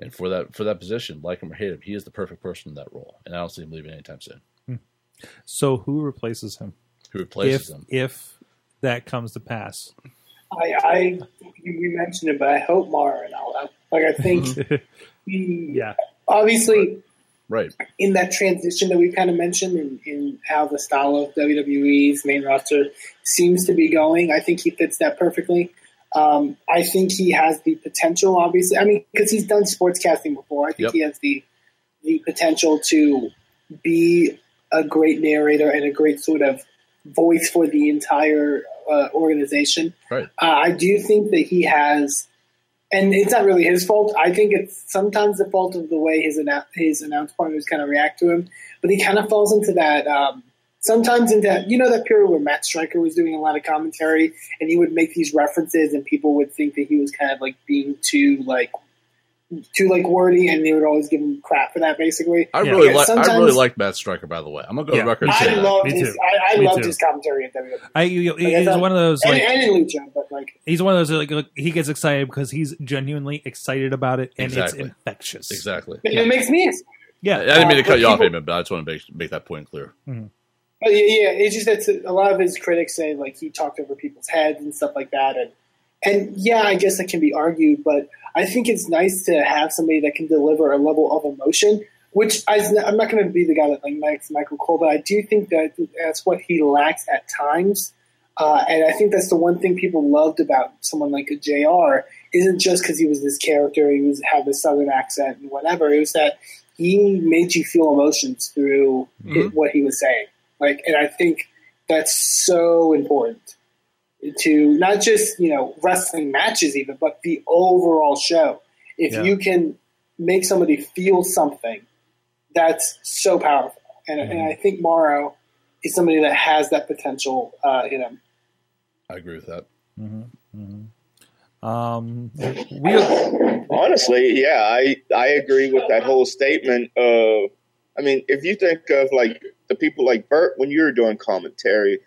And for that position, like him or hate him, he is the perfect person in that role. And I don't see him leaving anytime soon. So who replaces him? If that comes to pass? We mentioned it, but I hope Mara and all that. Like I think, obviously. Right. In that transition that we've kind of mentioned in how the style of WWE's main roster seems to be going, I think he fits that perfectly. I think he has the potential, obviously. I mean, because he's done sportscasting before. I think he has the potential to be a great narrator and a great sort of voice for the entire organization. Right. I do think that he has... And it's not really his fault. I think it's sometimes the fault of the way his announce partners kind of react to him. But he kind of falls into that that period where Matt Stryker was doing a lot of commentary and he would make these references and people would think that he was kind of like being too wordy, and they would always give him crap for that. Basically, I really like Matt Stryker. By the way, I'm gonna go to record. I loved his commentary at WWE. He's one of those he gets excited because he's genuinely excited about it, and it's infectious. Exactly, it makes me excited. Yeah, I didn't mean to cut you off, Eamon, but I just want to make that point clear. Mm-hmm. Yeah, it's just that a lot of his critics say, like, he talked over people's heads and stuff like that. And yeah, I guess that can be argued, but I think it's nice to have somebody that can deliver a level of emotion, which I'm not going to be the guy that, like, likes Michael Cole, but I do think that that's what he lacks at times. And I think that's the one thing people loved about someone like a JR isn't just because he was this character, he was had this Southern accent and whatever. It was that he made you feel emotions through what he was saying. Like, and I think that's so important to not just, you know, wrestling matches even, but the overall show. If you can make somebody feel something, that's so powerful. And I think Morrow is somebody that has that potential in him. I agree with that. Honestly, yeah, I agree with that whole statement. I mean, if you think of, like, the people like Bert, when you were doing commentary,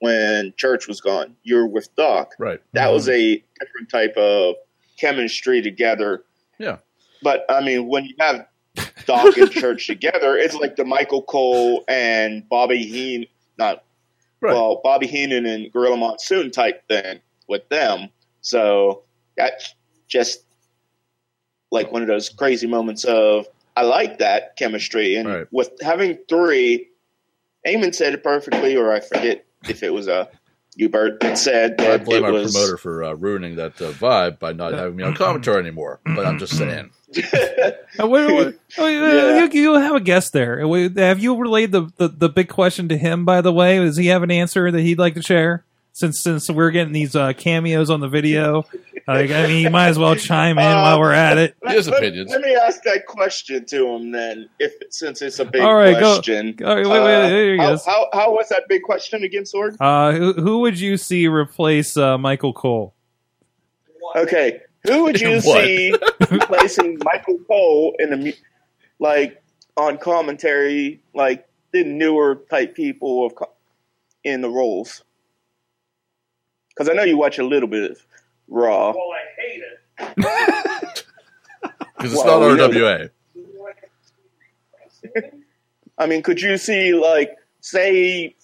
when Church was gone, you were with Doc. Right. That was a different type of chemistry together. Yeah. But, I mean, when you have Doc and Church together, it's like the Michael Cole and Bobby Heenan, Bobby Heenan and Gorilla Monsoon type thing with them. So that's just like one of those crazy moments of, I like that chemistry. And with having three, Eamon said it perfectly, or I forget if it was Hubert that said that. I blame our promoter for ruining that vibe by not having me on commentary anymore, but I'm just saying. You have a guest there. Have you relayed the big question to him, by the way? Does he have an answer that he'd like to share? Since we're getting these cameos on the video, you might as well chime in while we're at it. His opinions. Let me ask that question to him then, since it's a big question. All right, wait, there you go. How was that big question again, Sorg? Who would you see replace Michael Cole? Okay, who would you see replacing Michael Cole in the on commentary, like the newer type people in the roles? Because I know you watch a little bit of Raw. Well, I hate it. Because it's not RWA. I mean, could you see, say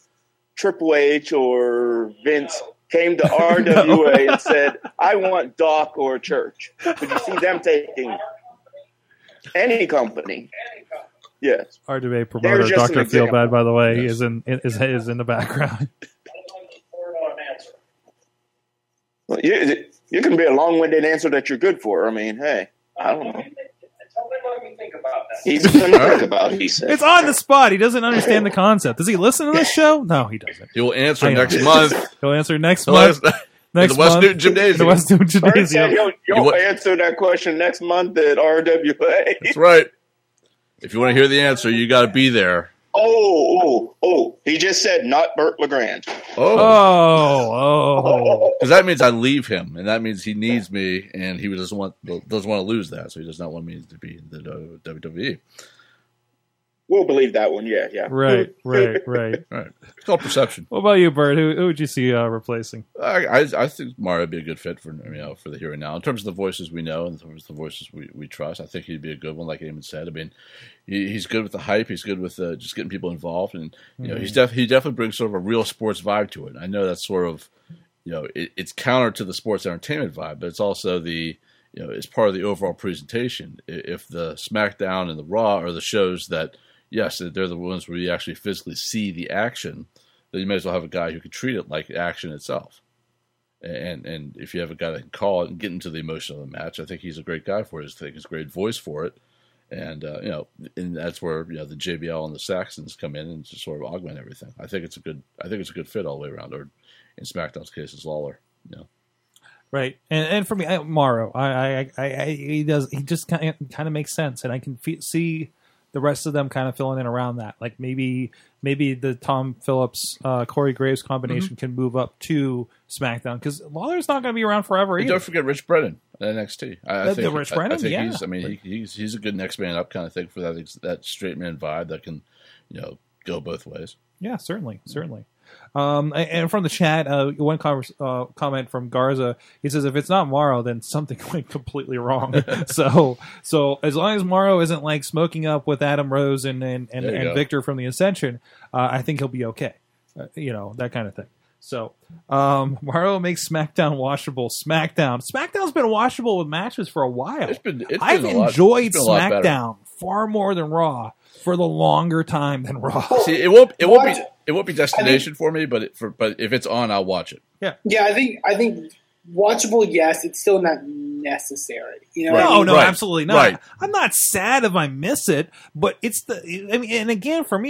Triple H or Vince came to RWA and said, I want Doc or Church? Could you see them taking any company? Yes. RWA promoter Dr. Feelbad, by the way, is in the background. Well, you can be a long-winded answer that you're good for. I mean, hey, I don't know. Tell me what you think about that. He's going to think about it, he said. It's on the spot. He doesn't understand the concept. Does he listen to this show? No, he doesn't. He will answer next month. He'll answer next month. Next month. The West Newton Gymnasium. You'll answer that question next month at RWA. That's right. If you want to hear the answer, you got to be there. Oh! He just said not Burt LeGrand. Oh! Because that means I leave him, and that means he needs me, and he doesn't want to lose that, so he does not want me to be in the WWE. We'll believe that one, yeah. Right. It's all perception. What about you, Bert? Who would you see replacing? I think Mario would be a good fit for for the here and now. In terms of the voices we know, in terms of the voices we trust, I think he'd be a good one, like Eamon said. I mean, he's good with the hype. He's good with just getting people involved. And, he definitely brings sort of a real sports vibe to it. I know that's sort of, it's counter to the sports entertainment vibe, but it's also the... it's part of the overall presentation. If the SmackDown and the Raw are the shows that, yes, they're the ones where you actually physically see the action, then you may as well have a guy who can treat it like action itself. And if you have a guy that can call it and get into the emotion of the match, I think he's a great guy for it. I think he's a great voice for it. And, and that's where, the JBL and the Saxons come in and just sort of augment everything. I think it's a good fit all the way around, or in SmackDown's case, it's Lawler, Right, and for me, Morrow, he just kind of makes sense, and I can see the rest of them kind of filling in around that. Like maybe the Tom Phillips, Corey Graves combination can move up to SmackDown because Lawler's not going to be around forever either. Don't forget Rich Brennan at NXT. Brennan, he's a good next man up kind of thing for that straight man vibe that can go both ways. Yeah, certainly. And from the chat, one comment from Garza, he says, if it's not Morrow, then something went completely wrong. so as long as Morrow isn't like smoking up with Adam Rose and Victor from the Ascension, I think he'll be okay. That kind of thing. So, Morrow makes SmackDown washable. SmackDown's been washable with matches for a while. I've enjoyed SmackDown far more than Raw for the longer time than Raw. See, it won't be destination for me, but if it's on, I'll watch it. Yeah, I think watchable. Yes, it's still not necessary. Absolutely not. Right. I'm not sad if I miss it, but it's for me,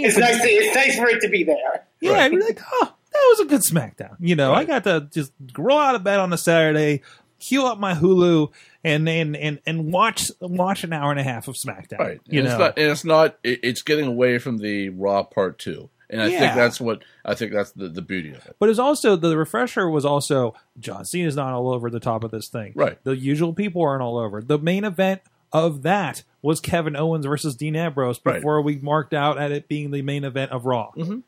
it's nice for it to be there. Yeah, right. You're like, oh. That was a good SmackDown. Right. I got to just roll out of bed on a Saturday, queue up my Hulu, and watch an hour and a half of SmackDown. Right. It's getting away from the Raw Part 2. And I think that's the beauty of it. But it's also the refresher was also John Cena's not all over the top of this thing. Right. The usual people aren't all over. The main event of that was Kevin Owens versus Dean Ambrose before we marked out at it being the main event of Raw. Mm-hmm.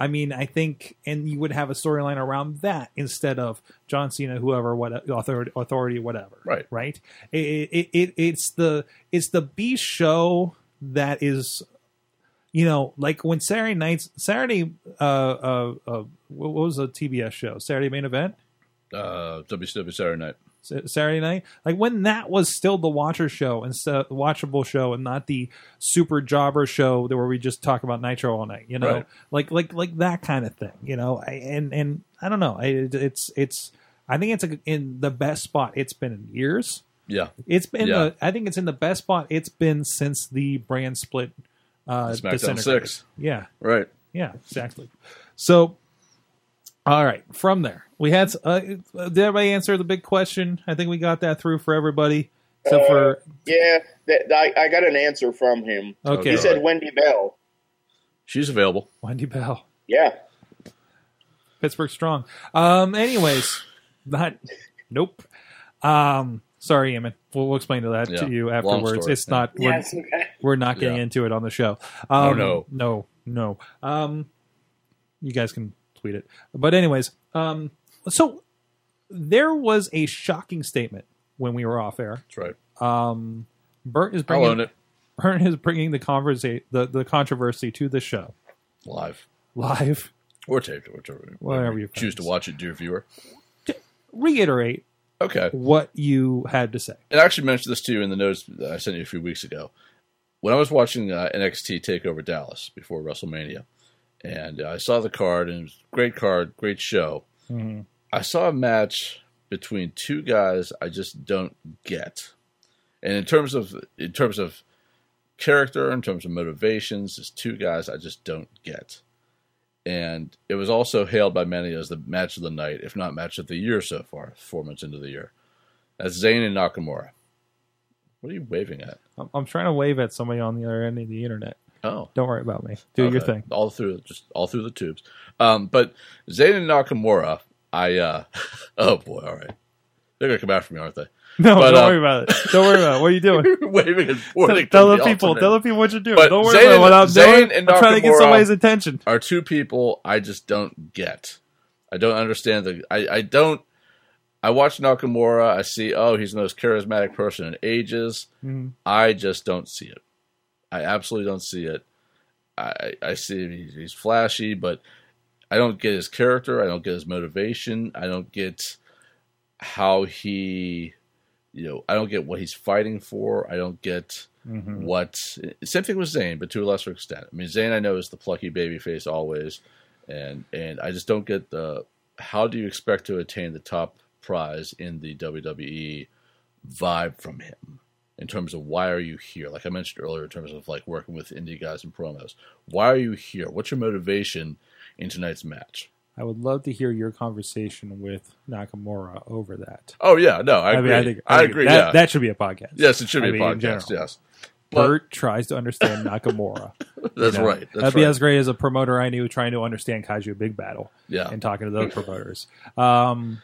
I think, and you would have a storyline around that instead of John Cena, whoever, what authority, whatever. Right, right. It's the B show that is, like when Saturday. What was the TBS show? Saturday main event. WCW Saturday night. Saturday night, like when that was still the watcher show and watchable show, and not the super jobber show where we just talk about Nitro all night, right. like that kind of thing, And I don't know, I think it's in the best spot it's been in years. Yeah, it's been. Yeah. I think it's in the best spot it's been since the brand split. SmackDown 6. Yeah. Right. Yeah. Exactly. So. All right. From there, we had. Did everybody answer the big question? I think we got that through for everybody, except for. Yeah, I got an answer from him. Okay. He said Wendy Bell. She's available. Wendy Bell. Yeah. Pittsburgh strong. Anyways, not. Nope. Sorry, Eamon. We'll explain to you afterwards. It's not. We're not getting into it on the show. No. You guys can. Tweet it, but anyways, so there was a shocking statement when we were off air. That's right. Burton is bringing the controversy to the show live or taped, whatever you choose to watch it, dear viewer. To reiterate, okay, what you had to say. And I actually mentioned this to you in the notes that I sent you a few weeks ago when I was watching NXT Takeover Dallas before WrestleMania. And I saw the card, and it was a great card, great show. Mm-hmm. I saw a match between two guys I just don't get. And in terms of character, in terms of motivations, it's two guys I just don't get. And it was also hailed by many as the match of the night, if not match of the year so far, 4 months into the year. That's Zayn and Nakamura. What are you waving at? I'm trying to wave at somebody on the other end of the internet. Oh, don't worry about me. Do your thing. All through the tubes. But Zayn and Nakamura, all right. They're gonna come after me, aren't they? No, don't worry about it. Don't worry about it. What are you doing? Waving and pointing. Tell the people what you're doing. But don't worry about what I'm doing. And I'm trying to get somebody's attention. Are two people I just don't get. I don't understand I watch Nakamura. I see. Oh, he's the most charismatic person in ages. Mm-hmm. I just don't see it. I absolutely don't see it. I see he's flashy, but I don't get his character. I don't get his motivation. I don't get how he, I don't get what he's fighting for. I don't get same thing with Zayn, but to a lesser extent. I mean, Zayn I know is the plucky baby face always, and I just don't get how do you expect to attain the top prize in the WWE vibe from him? In terms of why are you here? Like I mentioned earlier, in terms of like working with indie guys and promos, why are you here? What's your motivation in tonight's match? I would love to hear your conversation with Nakamura over that. Oh yeah, no, I agree. I agree. That should be a podcast. Yes, it should be a podcast. Yes, Bert tries to understand Nakamura. That's right. That'd be as great as a promoter I knew trying to understand Kaiju Big Battle. Yeah. And talking to those promoters. But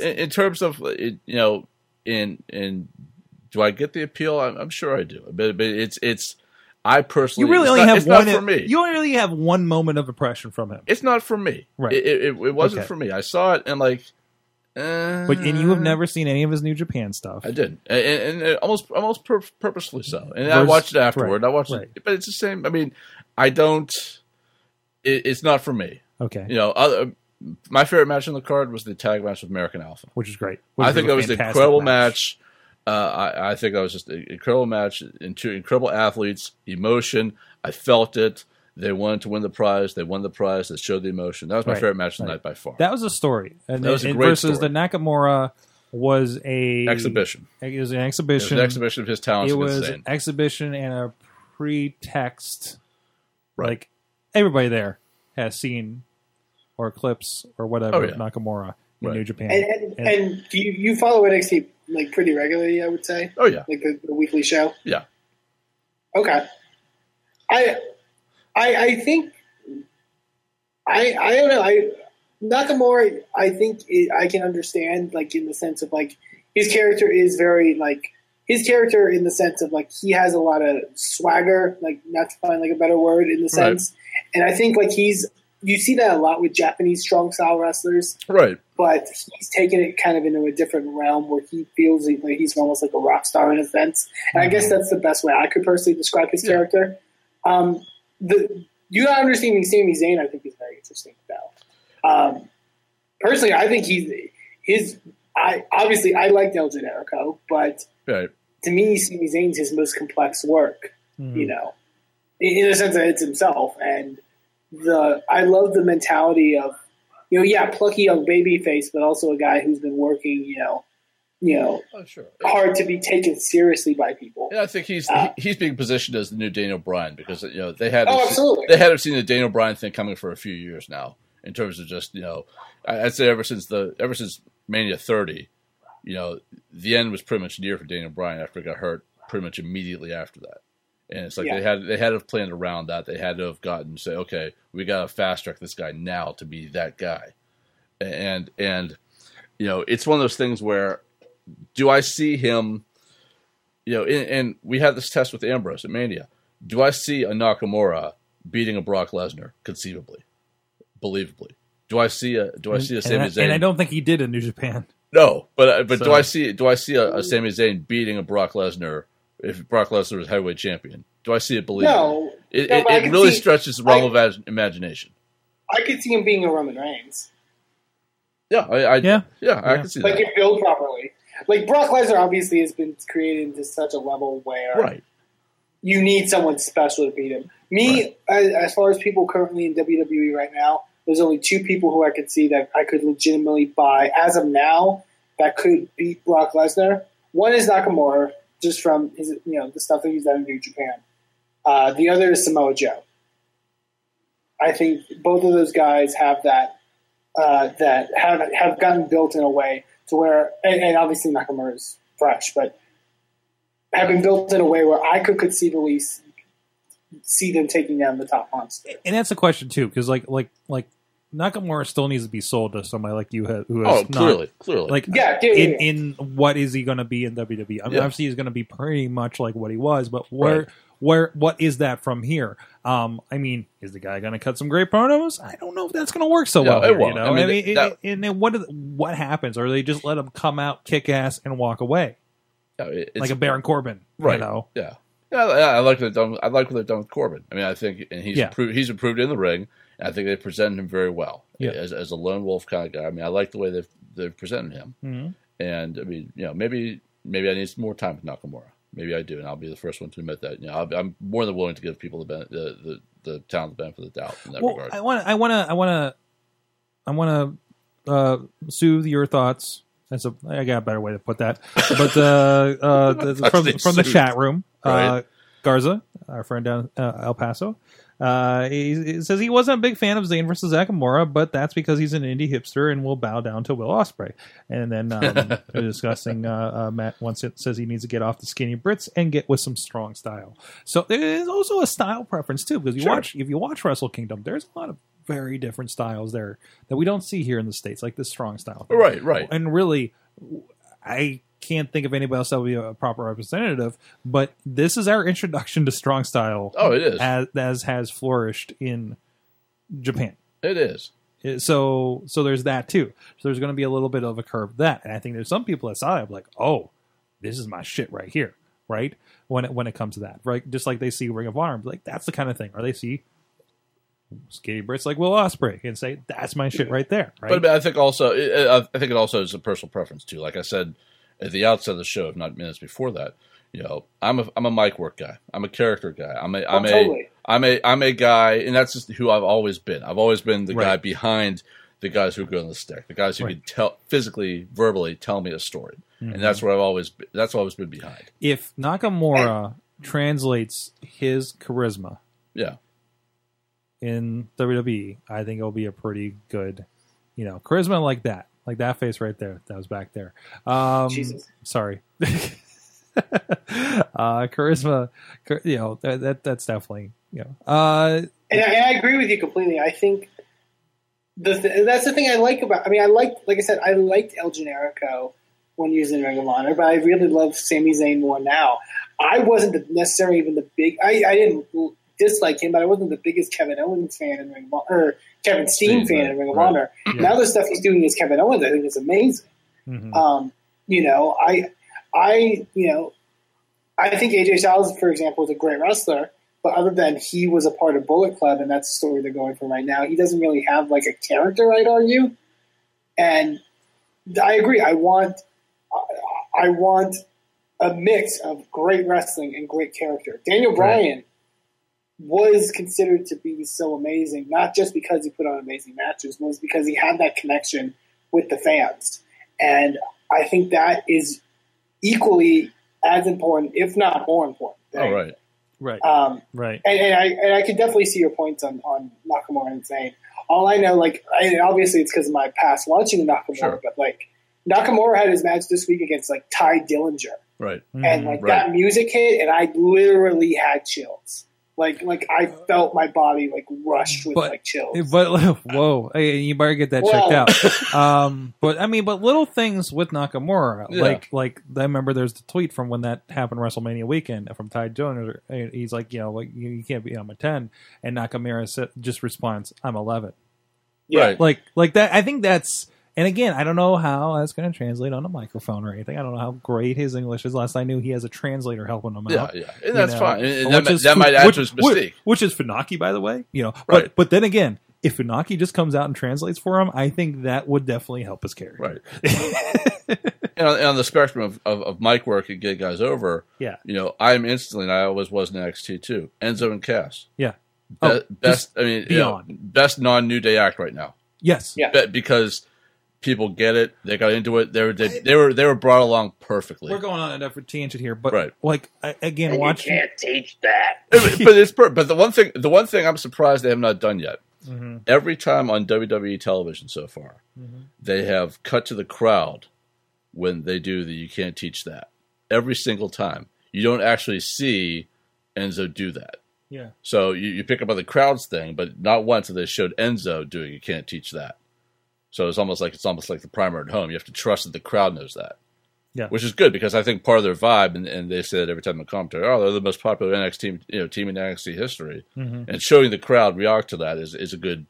in terms of do I get the appeal? I'm sure I do, but it's I personally, you only really have one moment of impression from him. It's not for me. Right. It wasn't for me. I saw it and like. But you have never seen any of his New Japan stuff. I did, and almost purposely so. And I watched it afterward. Right, I watched it, but it's the same. I mean, I don't. It's not for me. Okay, you know, my favorite match on the card was the tag match with American Alpha, which is great. I think that was an incredible match. I think that was just an incredible match. Two incredible athletes, emotion. I felt it. They wanted to win the prize. They won the prize. They showed the emotion. That was my favorite match of the night by far. That was a story. And that was a great story. Versus the Nakamura was a... Exhibition. It was an exhibition. It was an exhibition of his talents. It was an exhibition and a pretext. Right. Like, everybody there has seen or clips or whatever Nakamura in New Japan. And you follow NXT like pretty regularly, I would say? Oh, yeah. Like the weekly show? Yeah. Okay. I think I don't know. Nakamura, I think I can understand, like, in the sense of, like, his character is very, like, his character in the sense of, like, he has a lot of swagger, like, not to find, like, a better word in the sense. Right. And I think, like, you see that a lot with Japanese strong style wrestlers. Right. But he's taken it kind of into a different realm where he feels like he's almost like a rock star in a sense. And I guess that's the best way I could personally describe his character. You not understanding Sami Zayn, I think, is very interesting though. Personally, I think obviously I liked El Generico, but to me, Sami Zayn's his most complex work. Mm-hmm. You know, in the sense that it's himself, and I love the mentality of, you know, plucky young babyface, but also a guy who's been working, you know, hard to be taken seriously by people. Yeah, I think he's being positioned as the new Daniel Bryan because they haven't seen the Daniel Bryan thing coming for a few years now. In terms of just, you know, I'd say ever since Mania 30, you know, the end was pretty much near for Daniel Bryan after he got hurt pretty much immediately after that. And it's like they had to have planned around that. They had to have gotten say, okay, we got to fast track this guy now to be that guy. And you know, it's one of those things where. Do I see him, you know, and we had this test with Ambrose at Mania. Do I see a Nakamura beating a Brock Lesnar conceivably, believably? Do I see a Sami Zayn? And I don't think he did in New Japan. No, but so. do I see a Sami Zayn beating a Brock Lesnar if Brock Lesnar was heavyweight champion? Do I see it believably? No, it really stretches the realm of imagination. I could see him being a Roman Reigns. Yeah, I can see that. Like if built properly. Like, Brock Lesnar obviously has been created to such a level where you need someone special to beat him. As far as people currently in WWE right now, there's only two people who I could see that I could legitimately buy, as of now, that could beat Brock Lesnar. One is Nakamura, just from his, you know, the stuff that he's done in New Japan. The other is Samoa Joe. I think both of those guys have that, that have gotten built in a way to where, and obviously Nakamura is fresh, but have been built in a way where I could conceivably see them taking down the top monster. And that's a question too, because like Nakamura still needs to be sold to somebody like you who has clearly. Like, in what is he going to be in WWE? I mean, obviously he's going to be pretty much like what he was, but what is that from here? I mean, is the guy going to cut some great promos? I don't know if that's going to work so well. It won't. You know? What happens? Or they just let him come out, kick ass, and walk away, like a Baron Corbin, right? You know? Yeah. I like what they've done with Corbin. I mean, I think, and he's improved in the ring. And I think they presented him very well as a lone wolf kind of guy. I mean, I like the way they've presented him. Mm-hmm. And I mean, you know, maybe I need some more time with Nakamura. Maybe I do, and I'll be the first one to admit that. You know, I'm more than willing to give people the talent the benefit of the doubt in that regard. I want to soothe your thoughts. I got a better way to put that, but from the chat room, Garza, our friend down El Paso, he says he wasn't a big fan of Zayn versus Nakamura, but that's because he's an indie hipster and will bow down to Will Ospreay. And then they're discussing Matt once it says he needs to get off the skinny Brits and get with some strong style. So there is also a style preference too, because if you watch Wrestle Kingdom, there's a lot of very different styles there that we don't see here in the States, like this strong style thing. Right. And really, I can't think of anybody else that would be a proper representative, but this is our introduction to strong style. Oh, it is. As has flourished in Japan. It is. So there's that too. So there's going to be a little bit of a curve that, and I think there's some people that saw that like, oh, this is my shit right here. Right. When it comes to that, right. Just like they see Ring of Honor, like that's the kind of thing, or they see Skinny Brits like Will Ospreay and say, that's my shit right there. Right? But I think it also is a personal preference too. Like I said, at the outset of the show, if not minutes before that, you know, I'm a mic work guy. I'm a character guy. I'm a guy, and that's just who I've always been. I've always been the guy behind the guys who go on the stick, the guys who can tell physically, verbally tell me a story, and that's what I've always been, that's what I've always been behind. If Nakamura translates his charisma, in WWE, I think it'll be a pretty good, you know, charisma like that. Like that face right there. That was back there. Jesus. Sorry. Charisma, you know, that's definitely, you know. And I agree with you completely. I think that's the thing I like about, I mean, I liked El Generico when he was in Ring of Honor, but I really love Sami Zayn more now. I wasn't necessarily even the big, I didn't dislike him, but I wasn't the biggest Kevin Owens fan in Ring of Honor, or Kevin Steen fan in Ring of Honor. Yeah. Now the stuff he's doing as Kevin Owens, I think is amazing. Mm-hmm. You know, I think AJ Styles, for example, is a great wrestler, but other than he was a part of Bullet Club, and that's the story they're going for right now, he doesn't really have like a character, I'd argue. And I agree. I want a mix of great wrestling and great character. Daniel Bryan was considered to be so amazing, not just because he put on amazing matches, but because he had that connection with the fans. And I think that is equally as important, if not more important. Right? Oh, right. Right. And I can definitely see your points on Nakamura and Zayn. All I know, like, obviously it's because of my past watching Nakamura, but like Nakamura had his match this week against like Ty Dillinger. Right. And like that music hit, and I literally had chills. Like I felt my body like rushed with like chills. But whoa, hey, you better get that checked out. But little things with Nakamura, like I remember there's the tweet from when that happened WrestleMania weekend from Ty Jones. He's like, you know, like you can't be, I'm a 10, and Nakamura just responds, I'm 11. Yeah, right. like that. I think that's. And again, I don't know how that's going to translate on a microphone or anything. I don't know how great his English is. Last I knew, he has a translator helping him out. Yeah, and that's fine. And that might add to his mistake. Which is Funaki, by the way. You know, but then again, if Funaki just comes out and translates for him, I think that would definitely help his character. Right. and on the spectrum of mic work and get guys over, you know, I'm instantly, and I always was in NXT too, Enzo and Cass. Yeah. Best non-New Day act right now. Yes. Yeah. Because people get it. They got into it. They were brought along perfectly. We're going on an effort tangent here, but watch. You can't teach that. But the one thing I'm surprised they have not done yet. Mm-hmm. Every time on WWE television so far, they have cut to the crowd when they do the "You can't teach that." Every single time, you don't actually see Enzo do that. Yeah. So you pick up on the crowds thing, but not once have they showed Enzo doing "You can't teach that." So it's almost like the primer at home. You have to trust that the crowd knows that, which is good because I think part of their vibe, and they say that every time in the commentary, they're the most popular NXT team in NXT history, and showing the crowd react to that is a good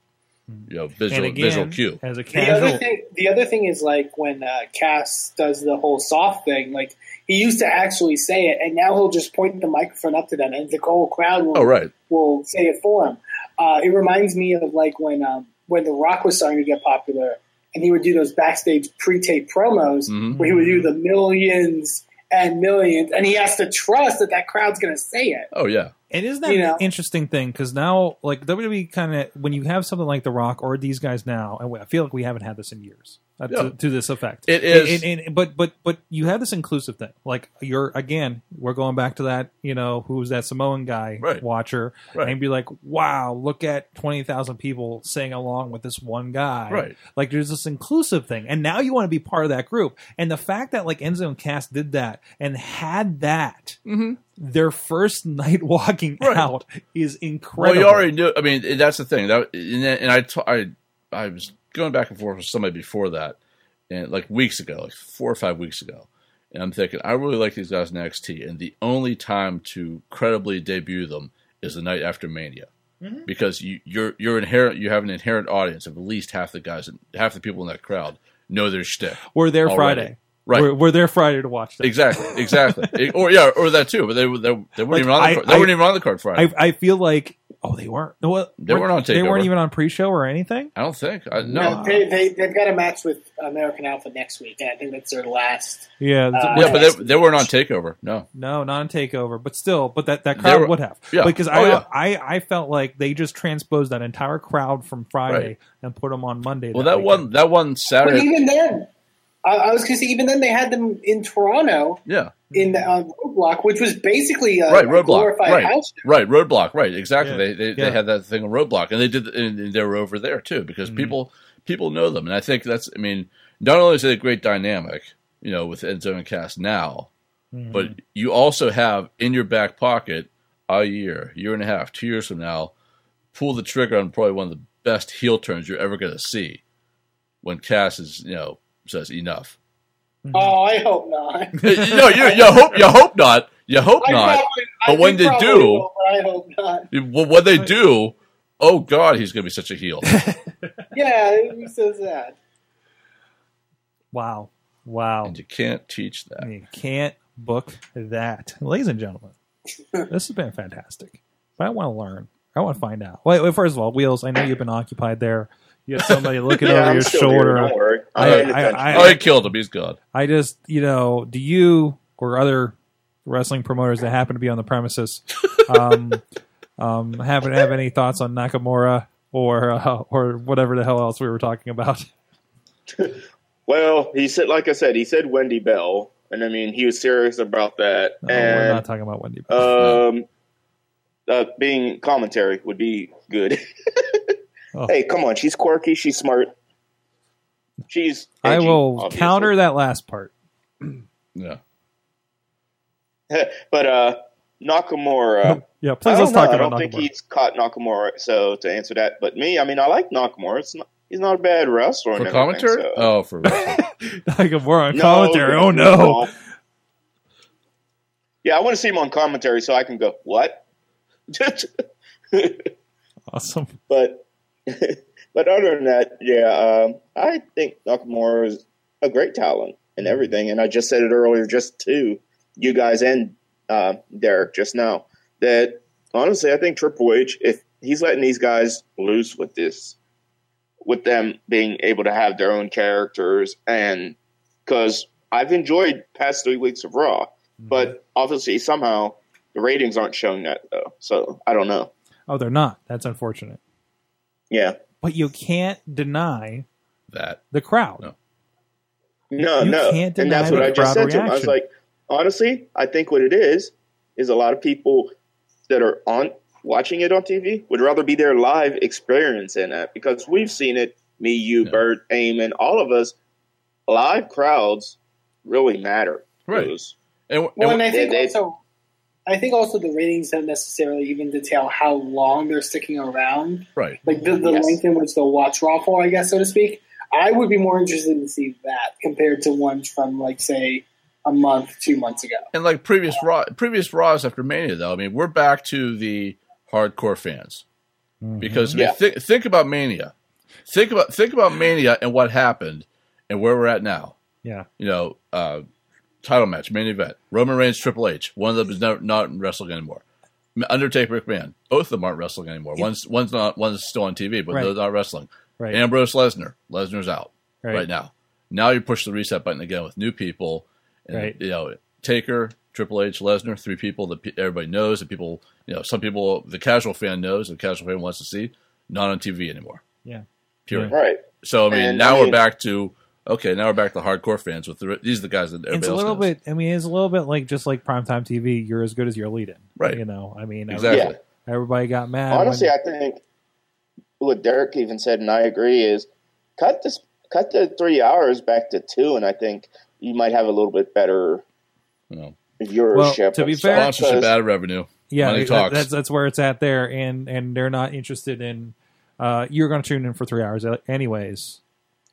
visual cue. As a casual, the other thing is like when Cass does the whole soft thing, like he used to actually say it, and now he'll just point the microphone up to them, and the whole crowd will say it for him. It reminds me of like when The Rock was starting to get popular, and he would do those backstage pre-tape promos where he would do the millions and millions, and he has to trust that crowd's going to say it. Oh, yeah. And isn't that an interesting thing? Because now, like, WWE kind of, when you have something like The Rock or these guys now, and I feel like we haven't had this in years to this effect. It is. But you have this inclusive thing. Like, we're going back to that, you know, who's that Samoan guy watcher. Right. And be like, wow, look at 20,000 people sing along with this one guy. Right. Like, there's this inclusive thing. And now you want to be part of that group. And the fact that, like, Enzo and Cass did that and had that. Mm-hmm. Their first night walking out is incredible. Well, you already knew. I mean, that's the thing. I was going back and forth with somebody before that, and like 4 or 5 weeks ago, And I'm thinking, I really like these guys in NXT, and the only time to credibly debut them is the night after Mania, mm-hmm. because you have an inherent audience of at least half the people in that crowd know their shtick. We're there already. Friday, right? We're there Friday to watch that. Exactly. or that too. But they weren't even on the card Friday. I feel like. Oh, they weren't. No, they weren't on Takeover. They weren't even on pre-show or anything. I don't think. No, they've got a match with American Alpha next week. I think that's their last. Yeah, but they weren't on Takeover. No, not on Takeover. But still, that crowd would have. Yeah, because I felt like they just transposed that entire crowd from Friday and put them on Monday. Well, that one Saturday. But even then, I was going to say, even then they had them in Toronto. Yeah. In the Roadblock, which was basically a glorified house show. Right, Roadblock, right, exactly. Yeah. They had that thing on Roadblock, and they were over there too because people know them, and I think that's. I mean, not only is it a great dynamic, with Enzo and Cass now, but you also have in your back pocket a year and a half, 2 years from now, pull the trigger on probably one of the best heel turns you're ever going to see when Cass is says enough. Oh, I hope not. No, you hope not. You hope not. But when they do, I hope not. When they do, oh God, he's going to be such a heel. Yeah, who says that? Wow. And you can't teach that. You can't book that, ladies and gentlemen. This has been fantastic. But I want to learn. I want to find out. Wait, first of all, Wheels. I know you've been occupied there. You have somebody looking over your shoulder. Don't worry. I killed him. He's gone. I just, do you or other wrestling promoters that happen to be on the premises happen to have any thoughts on Nakamura or whatever the hell else we were talking about? Well, he said Wendy Bell, and I mean he was serious about that. No, and we're not talking about Wendy Bell. Being commentary would be good. Oh. Hey, come on. She's quirky. She's smart. She's edgy, I will obviously. Counter that last part. Yeah. But Nakamura. Yeah, please let's talk about Nakamura. I don't think he's caught Nakamura, so to answer that. But me, I mean, I like Nakamura. He's not a bad wrestler. For commentary? So. Oh, for wrestling. Nakamura on commentary. No, oh, no. Yeah, I want to see him on commentary so I can go, what? Awesome. But other than that, I think Nakamura is a great talent and everything. And I just said it earlier, just to you guys and Derek just now, that honestly, I think Triple H, if he's letting these guys loose with this, with them being able to have their own characters, and because I've enjoyed past 3 weeks of Raw, but obviously somehow the ratings aren't showing that though. So I don't know. Oh, they're not. That's unfortunate. Yeah. But you can't deny that the crowd. No. Can't deny, and that's what I just said to him. I was like, honestly, I think what it is a lot of people that are on watching it on TV would rather be their live experience in that, because we've seen it, me, you, Bert, Eamon, all of us, live crowds really matter. Right. And I think also the ratings don't necessarily even detail how long they're sticking around. Right. Like the length in which they'll watch Raw for, I guess, so to speak. I would be more interested to see that compared to ones from, like, say, a month, 2 months ago. And like previous Raws after Mania, though, I mean, we're back to the hardcore fans. Mm-hmm. Because think about Mania. Think about Mania and what happened and where we're at now. Yeah. Title match, main event. Roman Reigns, Triple H. One of them is not wrestling anymore. Undertaker, McMahon. Both of them aren't wrestling anymore. Yeah. One's still on TV, but they're not wrestling. Right. Ambrose, Lesnar. Lesnar's out right now. Now you push the reset button again with new people. And, Taker, Triple H, Lesnar, three people that everybody knows, and people, some people, the casual fan knows, and the casual fan wants to see, not on TV anymore. Yeah. Period. Yeah. Right. So, I mean, we're back to... Okay, now we're back to hardcore fans. These are the guys that everybody else knows. It's a little bit like just like primetime TV. You're as good as your lead-in, right? Exactly. Everybody got mad. Honestly, I think what Derek even said, and I agree, is cut the 3 hours back to 2, and I think you might have a little bit better viewership. Well, to be fair, sponsorship ad revenue. Yeah, that's where it's at there, and they're not interested in. You're going to tune in for 3 hours anyways,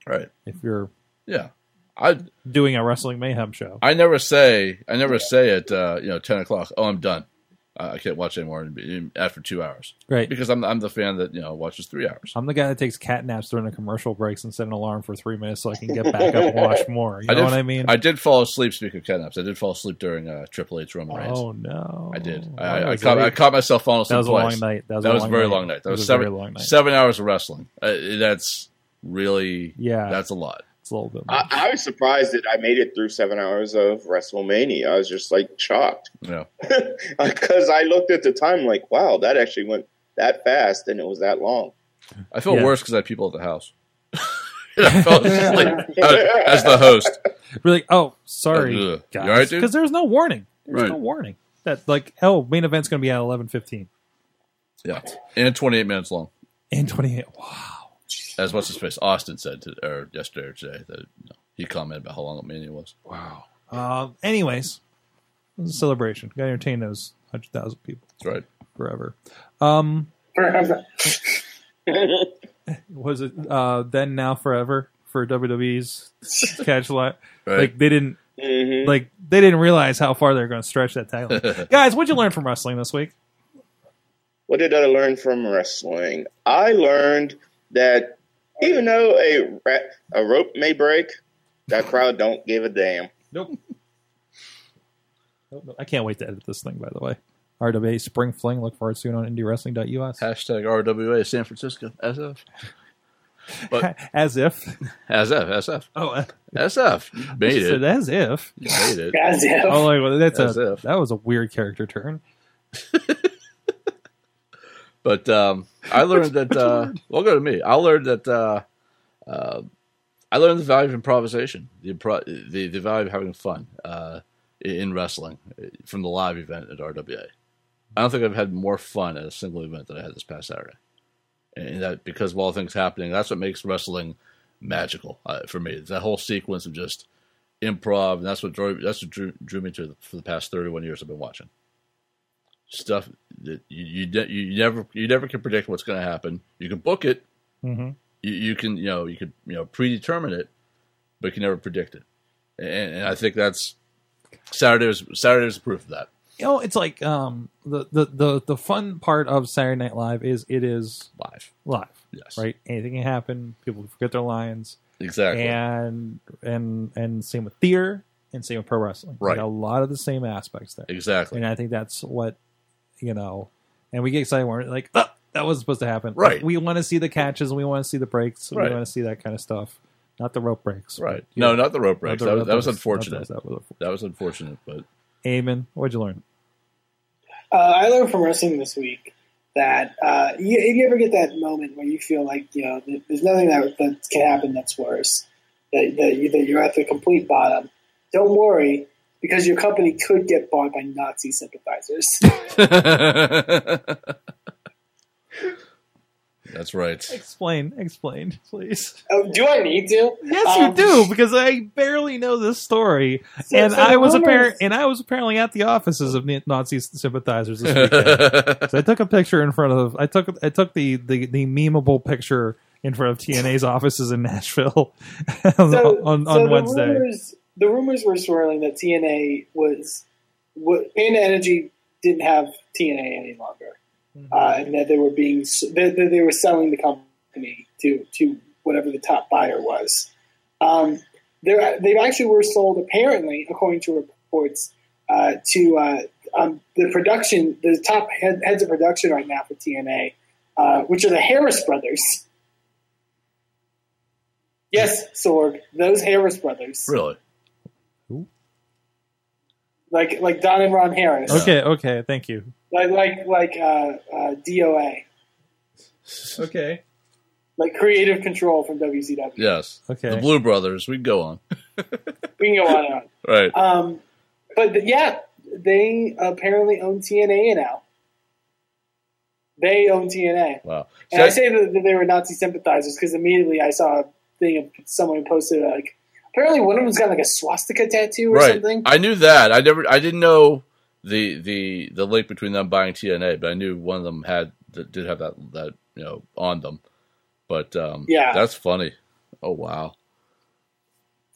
right? If you're. Yeah. doing a Wrestling Mayhem show. I never say at 10 o'clock. Oh, I'm done. I can't watch anymore after 2 hours. Right. Because I'm the fan that watches 3 hours. I'm the guy that takes cat naps during the commercial breaks and set an alarm for 3 minutes so I can get back up and watch more. You know what I mean? I did fall asleep, speaking of cat naps. I did fall asleep during Triple H Roman Reigns. Oh, no. I did. I caught myself falling asleep twice. That was a very long night. That was a very long night. 7 hours of wrestling. That's really... Yeah. That's a lot. It's a little bit much. I was surprised that I made it through 7 hours of WrestleMania. I was just like shocked. Yeah. Because I looked at the time like, wow, that actually went that fast and it was that long. I feel worse because I had people at the house. I fell asleep as the host. We're like, oh, sorry, guys. You all right, dude? Because there's no warning. There's no warning. That like, oh, main event's going to be at 11:15. Yeah. And 28 minutes long. And 28. Wow. As what's his face Austin said yesterday or today that he commented about how long the Mania was. Wow. Anyways, it was a celebration. Got to entertain those 100,000 people. That's right. Forever. Was it then, now, forever for WWE's catch line? Right. They didn't realize how far they're going to stretch that tagline. Guys, what'd you learn from wrestling this week? What did I learn from wrestling? I learned that even though a rope may break, that crowd don't give a damn. Nope. I can't wait to edit this thing, by the way. RWA Spring Fling. Look for it soon on indiewrestling.us. # RWA San Francisco. SF. But, as if. As if. SF. Oh, SF. Made it. As if. You made it. As if. Oh, well, that was a weird character turn. But I learned that. Well, go to me. I learned that. I learned the value of improvisation, the value of having fun in wrestling from the live event at RWA. I don't think I've had more fun at a single event than I had this past Saturday, and that because of all things happening, that's what makes wrestling magical for me. It's that whole sequence of just improv, and that's what drew me to for the past 31 years I've been watching. Stuff that you never can predict what's going to happen. You can book it, mm-hmm. you can predetermine it, but you can never predict it. And I think that's Saturday was proof of that. It's like the fun part of Saturday Night Live is it is live, yes, right. Anything can happen. People forget their lines, exactly. And same with theater and same with pro wrestling, right? A lot of the same aspects there, exactly. And I think that's what. And we get excited when we're like, oh, that wasn't supposed to happen. Right. Like, we want to see the catches and we want to see the breaks. And right. We want to see that kind of stuff. Not the rope breaks. Right. No, not the rope breaks. That was unfortunate. That was unfortunate. But Eamon, what'd you learn? I learned from wrestling this week that you ever get that moment where you feel like, there's nothing that can happen that's worse, that you're at the complete bottom. Don't worry. Because your company could get bought by Nazi sympathizers. That's right. Explain, please. Oh, do I need to? Yes, you do, because I barely know this story, and I was apparently at the offices of Nazi sympathizers this weekend. So I took a picture in front of. I took the memeable picture in front of TNA's offices in Nashville on Wednesday. The rumors were swirling that TNA Panda Energy didn't have TNA any longer, mm-hmm. And that they were selling the company to whatever the top buyer was. They actually were sold, apparently, according to reports, to the production, the top heads of production right now for TNA, which are the Harris brothers. Yes, Sorg, those Harris brothers. Really. Like Don and Ron Harris. Okay, thank you. Like DOA. Okay. Like Creative Control from WCW. Yes. Okay. The Blue Brothers. We can go on. We can go on and on. Right. They apparently own TNA now. They own TNA. Wow. And I say that they were Nazi sympathizers because immediately I saw a thing of someone posted like. Apparently, one of them's got like a swastika tattoo or something. I knew that. I didn't know the link between them buying TNA, but I knew one of them did have that on them. But that's funny. Oh wow.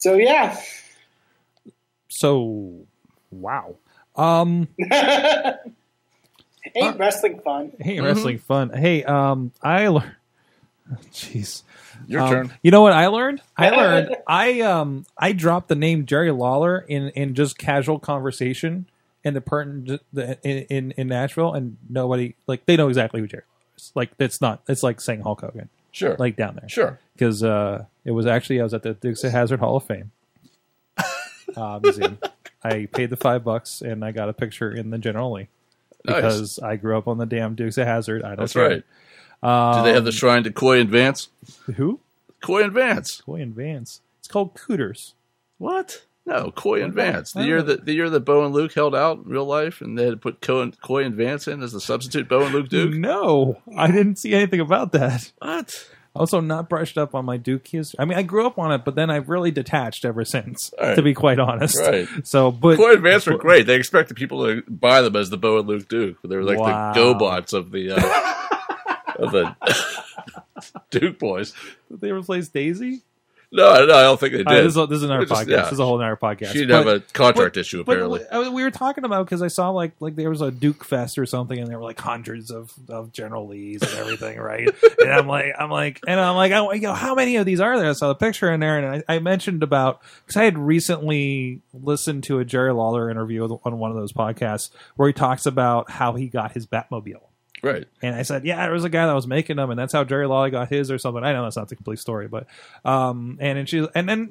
So, yeah. So, wow. Ain't wrestling fun. Ain't wrestling fun. Hey, I learned. Jeez. Your turn. You know what I learned? I dropped the name Jerry Lawler in just casual conversation in in Nashville, and nobody, like, they know exactly who Jerry Lawler is. Like, it's like saying Hulk Hogan. Sure. Like, down there. Sure. Because it was actually, I was at the Dukes of Hazzard Hall of Fame museum. I paid the $5 and I got a picture in the Generali because I grew up on the damn Dukes of Hazzard. That's right. Do they have the shrine to Coy and Vance? Who? Coy and Vance. Coy and Vance. It's called Cooters. What? No, Coy and Vance. The year that Bo and Luke held out in real life, and they had to put Coy and Vance in as the substitute Bo and Luke Duke? No, I didn't see anything about that. What? Also not brushed up on my Duke history. I mean, I grew up on it, but then I've really detached ever since, to be quite honest. Right. So, but Coy and Vance were great. They expected people to buy them as the Bo and Luke Duke. They were like the GoBots of the... of the Duke boys. Did they replace Daisy? No, I don't think they did. This is another podcast. This is a whole other podcast. She'd have a contract issue, apparently. We were talking about, because I saw like there was a Duke Fest or something, and there were like hundreds of General Lees and everything, right? And I'm like, oh, you know, how many of these are there? I saw the picture in there, and I mentioned about, because I had recently listened to a Jerry Lawler interview on one of those podcasts where he talks about how he got his Batmobile. Right. And I said, yeah, there was a guy that was making them, and that's how Jerry Lawler got his or something. I know that's not the complete story, but and then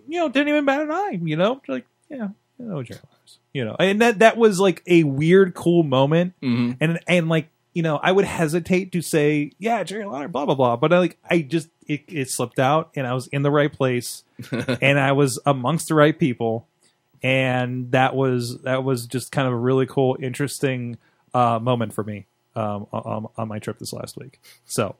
you know, didn't even bat an eye, you know? Like, yeah, I know Jerry Lawler's, you know. And that was like a weird, cool moment. Mm-hmm. And like, you know, I would hesitate to say, yeah, Jerry Lawler, blah blah blah. But it slipped out, and I was in the right place and I was amongst the right people, and that was just kind of a really cool, interesting moment for me. On my trip this last week. So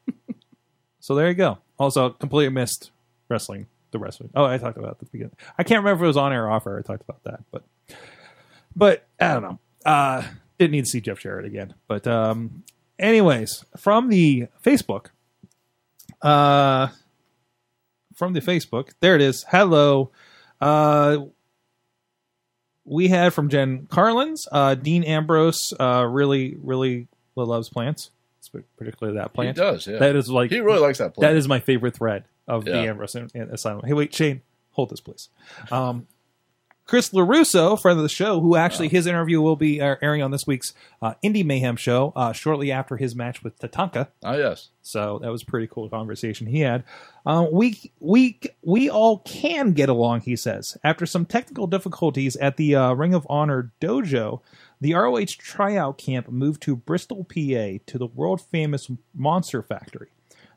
there you go. Also, completely missed wrestling. The wrestling. Oh, I talked about it at the beginning. I can't remember if it was on air or off air. I talked about that, but I don't know. Didn't need to see Jeff Jarrett again. But anyways, from the Facebook, there it is. Hello. We had from Jen Carlins, Dean Ambrose, really, really loves plants, particularly that plant. He does, yeah. That is like, he really likes that plant. That is my favorite thread of the Ambrose and Asylum. Hey, wait, Shane, hold this, please. Chris LaRusso, friend of the show, who actually his interview will be airing on this week's Indie Mayhem show shortly after his match with Tatanka. Oh, yes. So that was a pretty cool conversation he had. We all can get along, he says. After some technical difficulties at the Ring of Honor dojo, the ROH tryout camp moved to Bristol, PA, to the world-famous Monster Factory.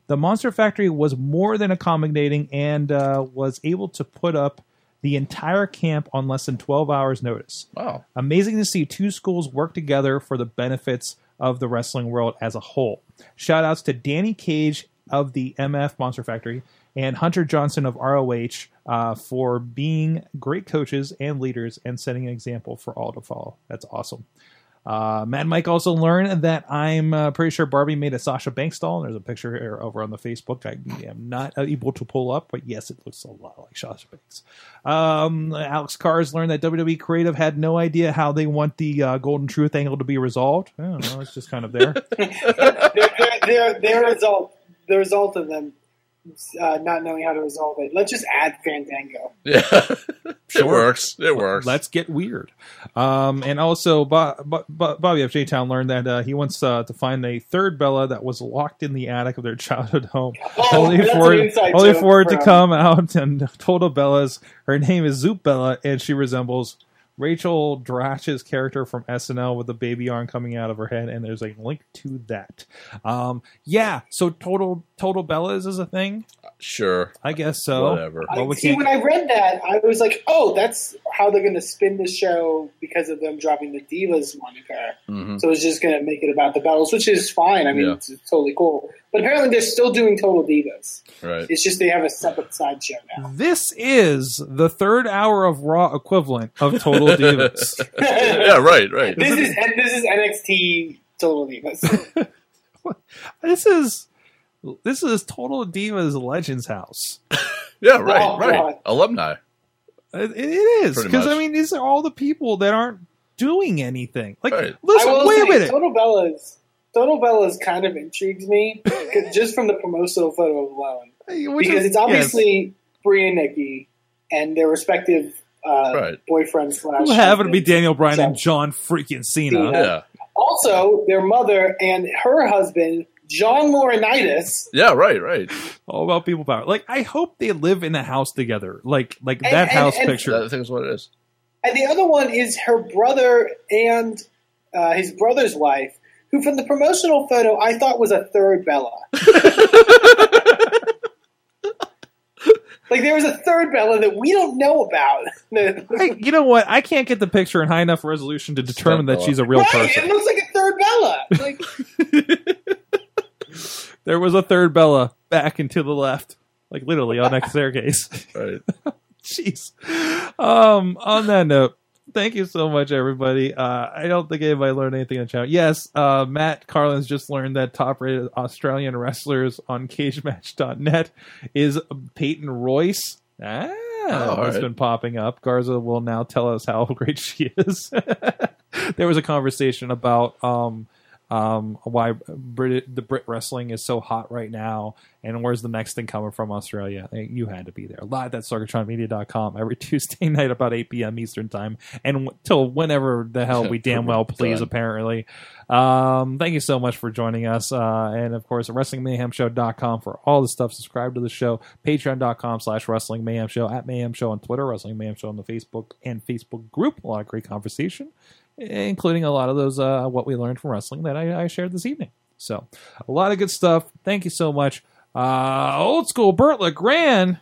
The Monster Factory was more than accommodating and was able to put up the entire camp on less than 12 hours notice. Wow. Amazing to see two schools work together for the benefits of the wrestling world as a whole. Shout outs to Danny Cage of the MF Monster Factory and Hunter Johnson of ROH for being great coaches and leaders and setting an example for all to follow. That's awesome. Matt and Mike also learned that I'm pretty sure Barbie made a Sasha Banks doll. There's a picture here over on the Facebook. I am not able to pull up, but yes, it looks a lot like Sasha Banks. Alex Carr's learned that WWE Creative had no idea how they want the Golden Truth angle to be resolved. I don't know. It's just kind of there. The result of them not knowing how to resolve it. Let's just add Fandango. Yeah, sure. It works. Let's get weird. And also, Bobby of J-Town learned that he wants to find a third Bella that was locked in the attic of their childhood home, only for it to come out and total Bella's. Her name is Zoop Bella, and she resembles Rachel Dratch's character from SNL with the baby arm coming out of her head, and there's a link to that. Yeah, so total Bellas is a thing? Sure. I guess so. Whatever. When I read that, I was like, oh, that's how they're going to spin the show because of them dropping the Divas moniker. Mm-hmm. So it's just going to make it about the Bellas, which is fine. I mean, it's totally cool. But apparently they're still doing Total Divas. Right. It's just they have a separate side show now. This is the third hour of Raw equivalent of Total Divas. Yeah, right. This is NXT Total Divas. This is Total Divas Legends House. Yeah, right. Alumni. It is, because I mean, these are all the people that aren't doing anything. Like, right. Listen, wait a minute. Total Bellas kind of intrigues me just from the promotional photo alone, because it's obviously Brie and Nikki and their respective boyfriends. Who happen to be Daniel Bryan and John freaking Cena. Yeah. Also, their mother and her husband, John Laurinaitis. Yeah, right. All about people power. Like, I hope they live in a house together. Like that picture. I think that's what it is. And the other one is her brother and his brother's wife, who from the promotional photo I thought was a third Bella. Like, there was a third Bella that we don't know about. Hey, you know what? I can't get the picture in high enough resolution to determine that she's a real person. It looks like a third Bella. Like... there was a third Bella back and to the left. Like, literally, on next staircase. Right. Jeez. On that note, thank you so much, everybody. I don't think anybody learned anything on the channel. Yes, Matt Carlin's just learned that top-rated Australian wrestlers on cagematch.net is Peyton Royce. That's been popping up. Garza will now tell us how great she is. There was a conversation about why Brit wrestling is so hot right now, and where's the next thing coming from Australia. You had to be there. Live at sorgatronmedia.com every Tuesday night about 8 p.m. Eastern time, and till whenever the hell we damn well please, apparently. Thank you so much for joining us. And of course, wrestlingmayhemshow.com for all the stuff. Subscribe to the show. Patreon.com/wrestlingmayhemshow, at Mayhem Show on Twitter, Wrestling Mayhem Show on the Facebook group. A lot of great conversation, including a lot of those what we learned from wrestling that I shared this evening. So a lot of good stuff. Thank you so much. Old school Burt LeGrand.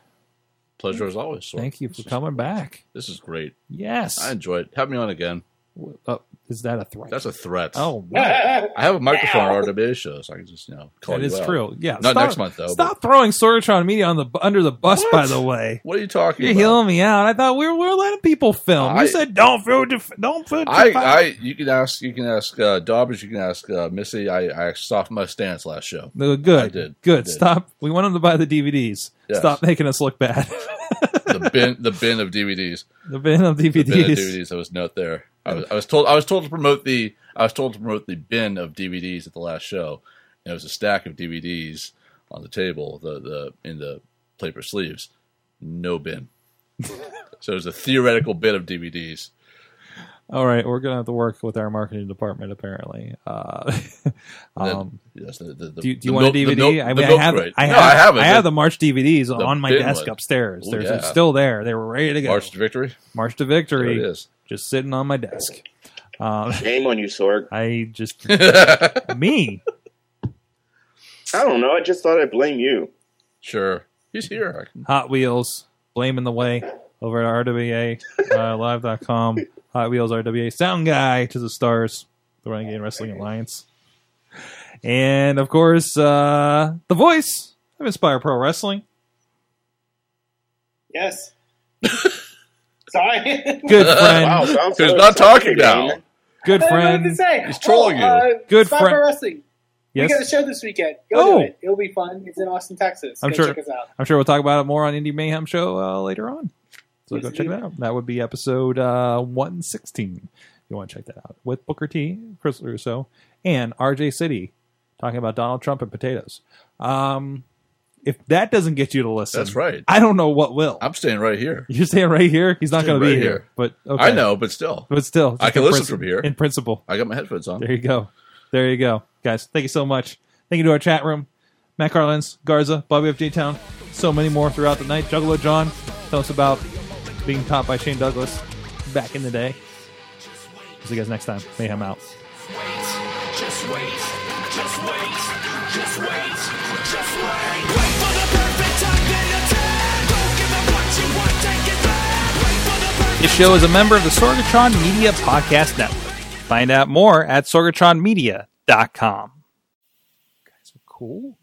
Pleasure as always. Sir. Thank you for coming back. This is great. Yes. I enjoyed it. Have me on again. Is that a threat? That's a threat. Oh, wow. I have a microphone on RWA show, so I can just call you out. That is true. Yeah. Not next month, though. Stop throwing Sorgatron Media under the bus, by the way. What are you talking about? You're healing me out. I thought we were letting people film. You said don't feel. You can ask Dobbins. You can ask Missy. I softened my stance last show. No, good. I did. Good. Stop. We want them to buy the DVDs. Yes. Stop making us look bad. The bin of DVDs. The bin of DVDs that was not there. I was told to promote the bin of DVDs at the last show. And it was a stack of DVDs on the table, in the paper sleeves. No bin. So it was a theoretical bin of DVDs. All right, we're gonna have to work with our marketing department, apparently. Yes, do you want a DVD? I have the March DVDs on my desk upstairs. They're still there. They were ready to go. March to Victory. There it is. Just sitting on my desk. Shame on you, Sorg. Me. I don't know. I just thought I'd blame you. Sure, he's here. Hot Wheels, blaming the way over at RWA live.com. Hot Wheels, RWA, Sound Guy to the Stars, the Renegade Wrestling Alliance. And, of course, the voice of Inspire Pro Wrestling. Yes. Sorry. Good friend. Wow, who's not talking now? Good friend. He's trolling you. Good friend. Inspire Pro Wrestling. Yes. We got a show this weekend. Go do it. It'll be fun. It's in Austin, Texas. Check us out. I'm sure we'll talk about it more on Indie Mayhem Show later on. So go check that out. That would be episode 116. If you want to check that out. With Booker T, Chris Russo, and RJ City talking about Donald Trump and potatoes. If that doesn't get you to listen, that's right. I don't know what will. I'm staying right here. You're staying right here? He's not going to be here. But okay. I know, but still. I can listen from here. In principle. I got my headphones on. There you go. Guys, thank you so much. Thank you to our chat room. Matt Carlins, Garza, Bobby of J-Town. So many more throughout the night. Juggalo John, tell us about being taught by Shane Douglas back in the day. See you guys next time. Mayhem out. Just wait. Wait for the perfect time to attack. Don't give up what you want, take it back. Wait for the perfect. This show is a member of the Sorgatron Media Podcast Network. Find out more at sorgatronmedia.com. Guys are cool.